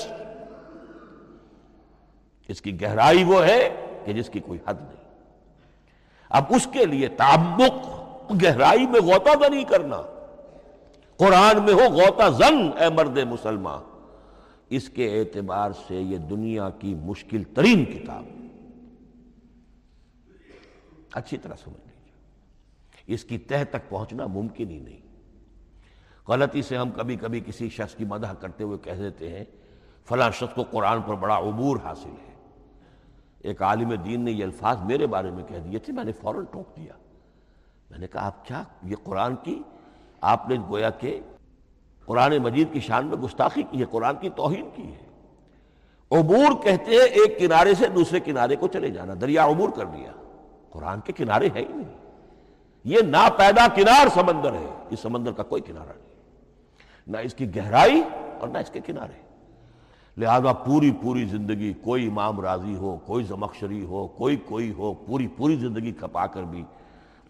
اس کی گہرائی وہ ہے کہ جس کی کوئی حد نہیں۔ اب اس کے لیے تعمق، گہرائی میں غوطہ زنی کرنا، قرآن میں ہو غوطہ زن اے مرد مسلمان، اس کے اعتبار سے یہ دنیا کی مشکل ترین کتاب ہے۔ اچھی طرح سمجھ لیجیے، اس کی تہہ تک پہنچنا ممکن ہی نہیں۔ غلطی سے ہم کبھی کبھی کسی شخص کی مدح کرتے ہوئے کہہ دیتے ہیں فلاں شخص کو قرآن پر بڑا عبور حاصل ہے۔ ایک عالم دین نے یہ الفاظ میرے بارے میں کہہ دیے تھے، میں نے فوراً ٹوک دیا، میں نے کہا آپ کیا، یہ قرآن کی آپ نے گویا کہ قرآن مجید کی شان میں گستاخی کی ہے، قرآن کی توہین کی ہے۔ عبور کہتے ہیں ایک کنارے سے دوسرے کنارے کو چلے جانا، دریا عبور کر لیا، قرآن کے کنارے ہیں ہی نہیں، یہ ناپیدا کنار سمندر ہے، اس سمندر کا کوئی کنارہ نہیں، نہ اس کی گہرائی اور نہ اس کے کنارے۔ لہذا پوری زندگی، کوئی امام رازی ہو، کوئی زمخشری ہو، کوئی ہو، پوری زندگی کھپا کر بھی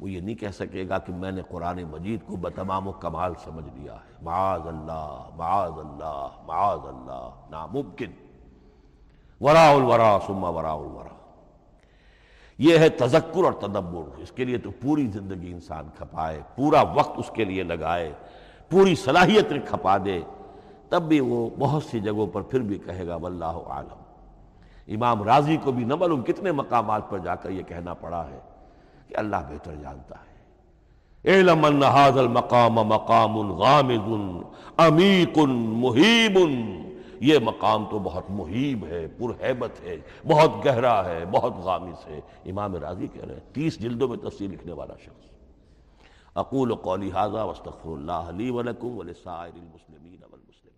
وہ یہ نہیں کہہ سکے گا کہ میں نے قرآن مجید کو بتمام و کمال سمجھ لیا ہے۔ معاذ اللہ، معاذ اللہ، معاذ اللہ، ناممکن، وراء الورا ثم وراء الورا۔ یہ ہے تذکر اور تدبر، اس کے لیے تو پوری زندگی انسان کھپائے، پورا وقت اس کے لیے لگائے، پوری صلاحیت کھپا دے، تب بھی وہ بہت سی جگہوں پر پھر بھی کہے گا واللہ عالم۔ امام رازی کو بھی نہ معلوم کتنے مقامات پر جا کر یہ کہنا پڑا ہے کہ اللہ بہتر جانتا ہے۔ اعلم ان ھذا المقام مقام غامض عمیق مہیب، یہ مقام تو بہت مہیب ہے، پرہیبت ہے، بہت گہرا ہے، بہت غامض ہے۔ امام راضی کہہ رہے ہیں 30 جلدوں میں تفسیر لکھنے والا شخص۔ اقول قولی ھذا واستغفر اللہ لی ولکم ولسائر المسلمین والمسلمات۔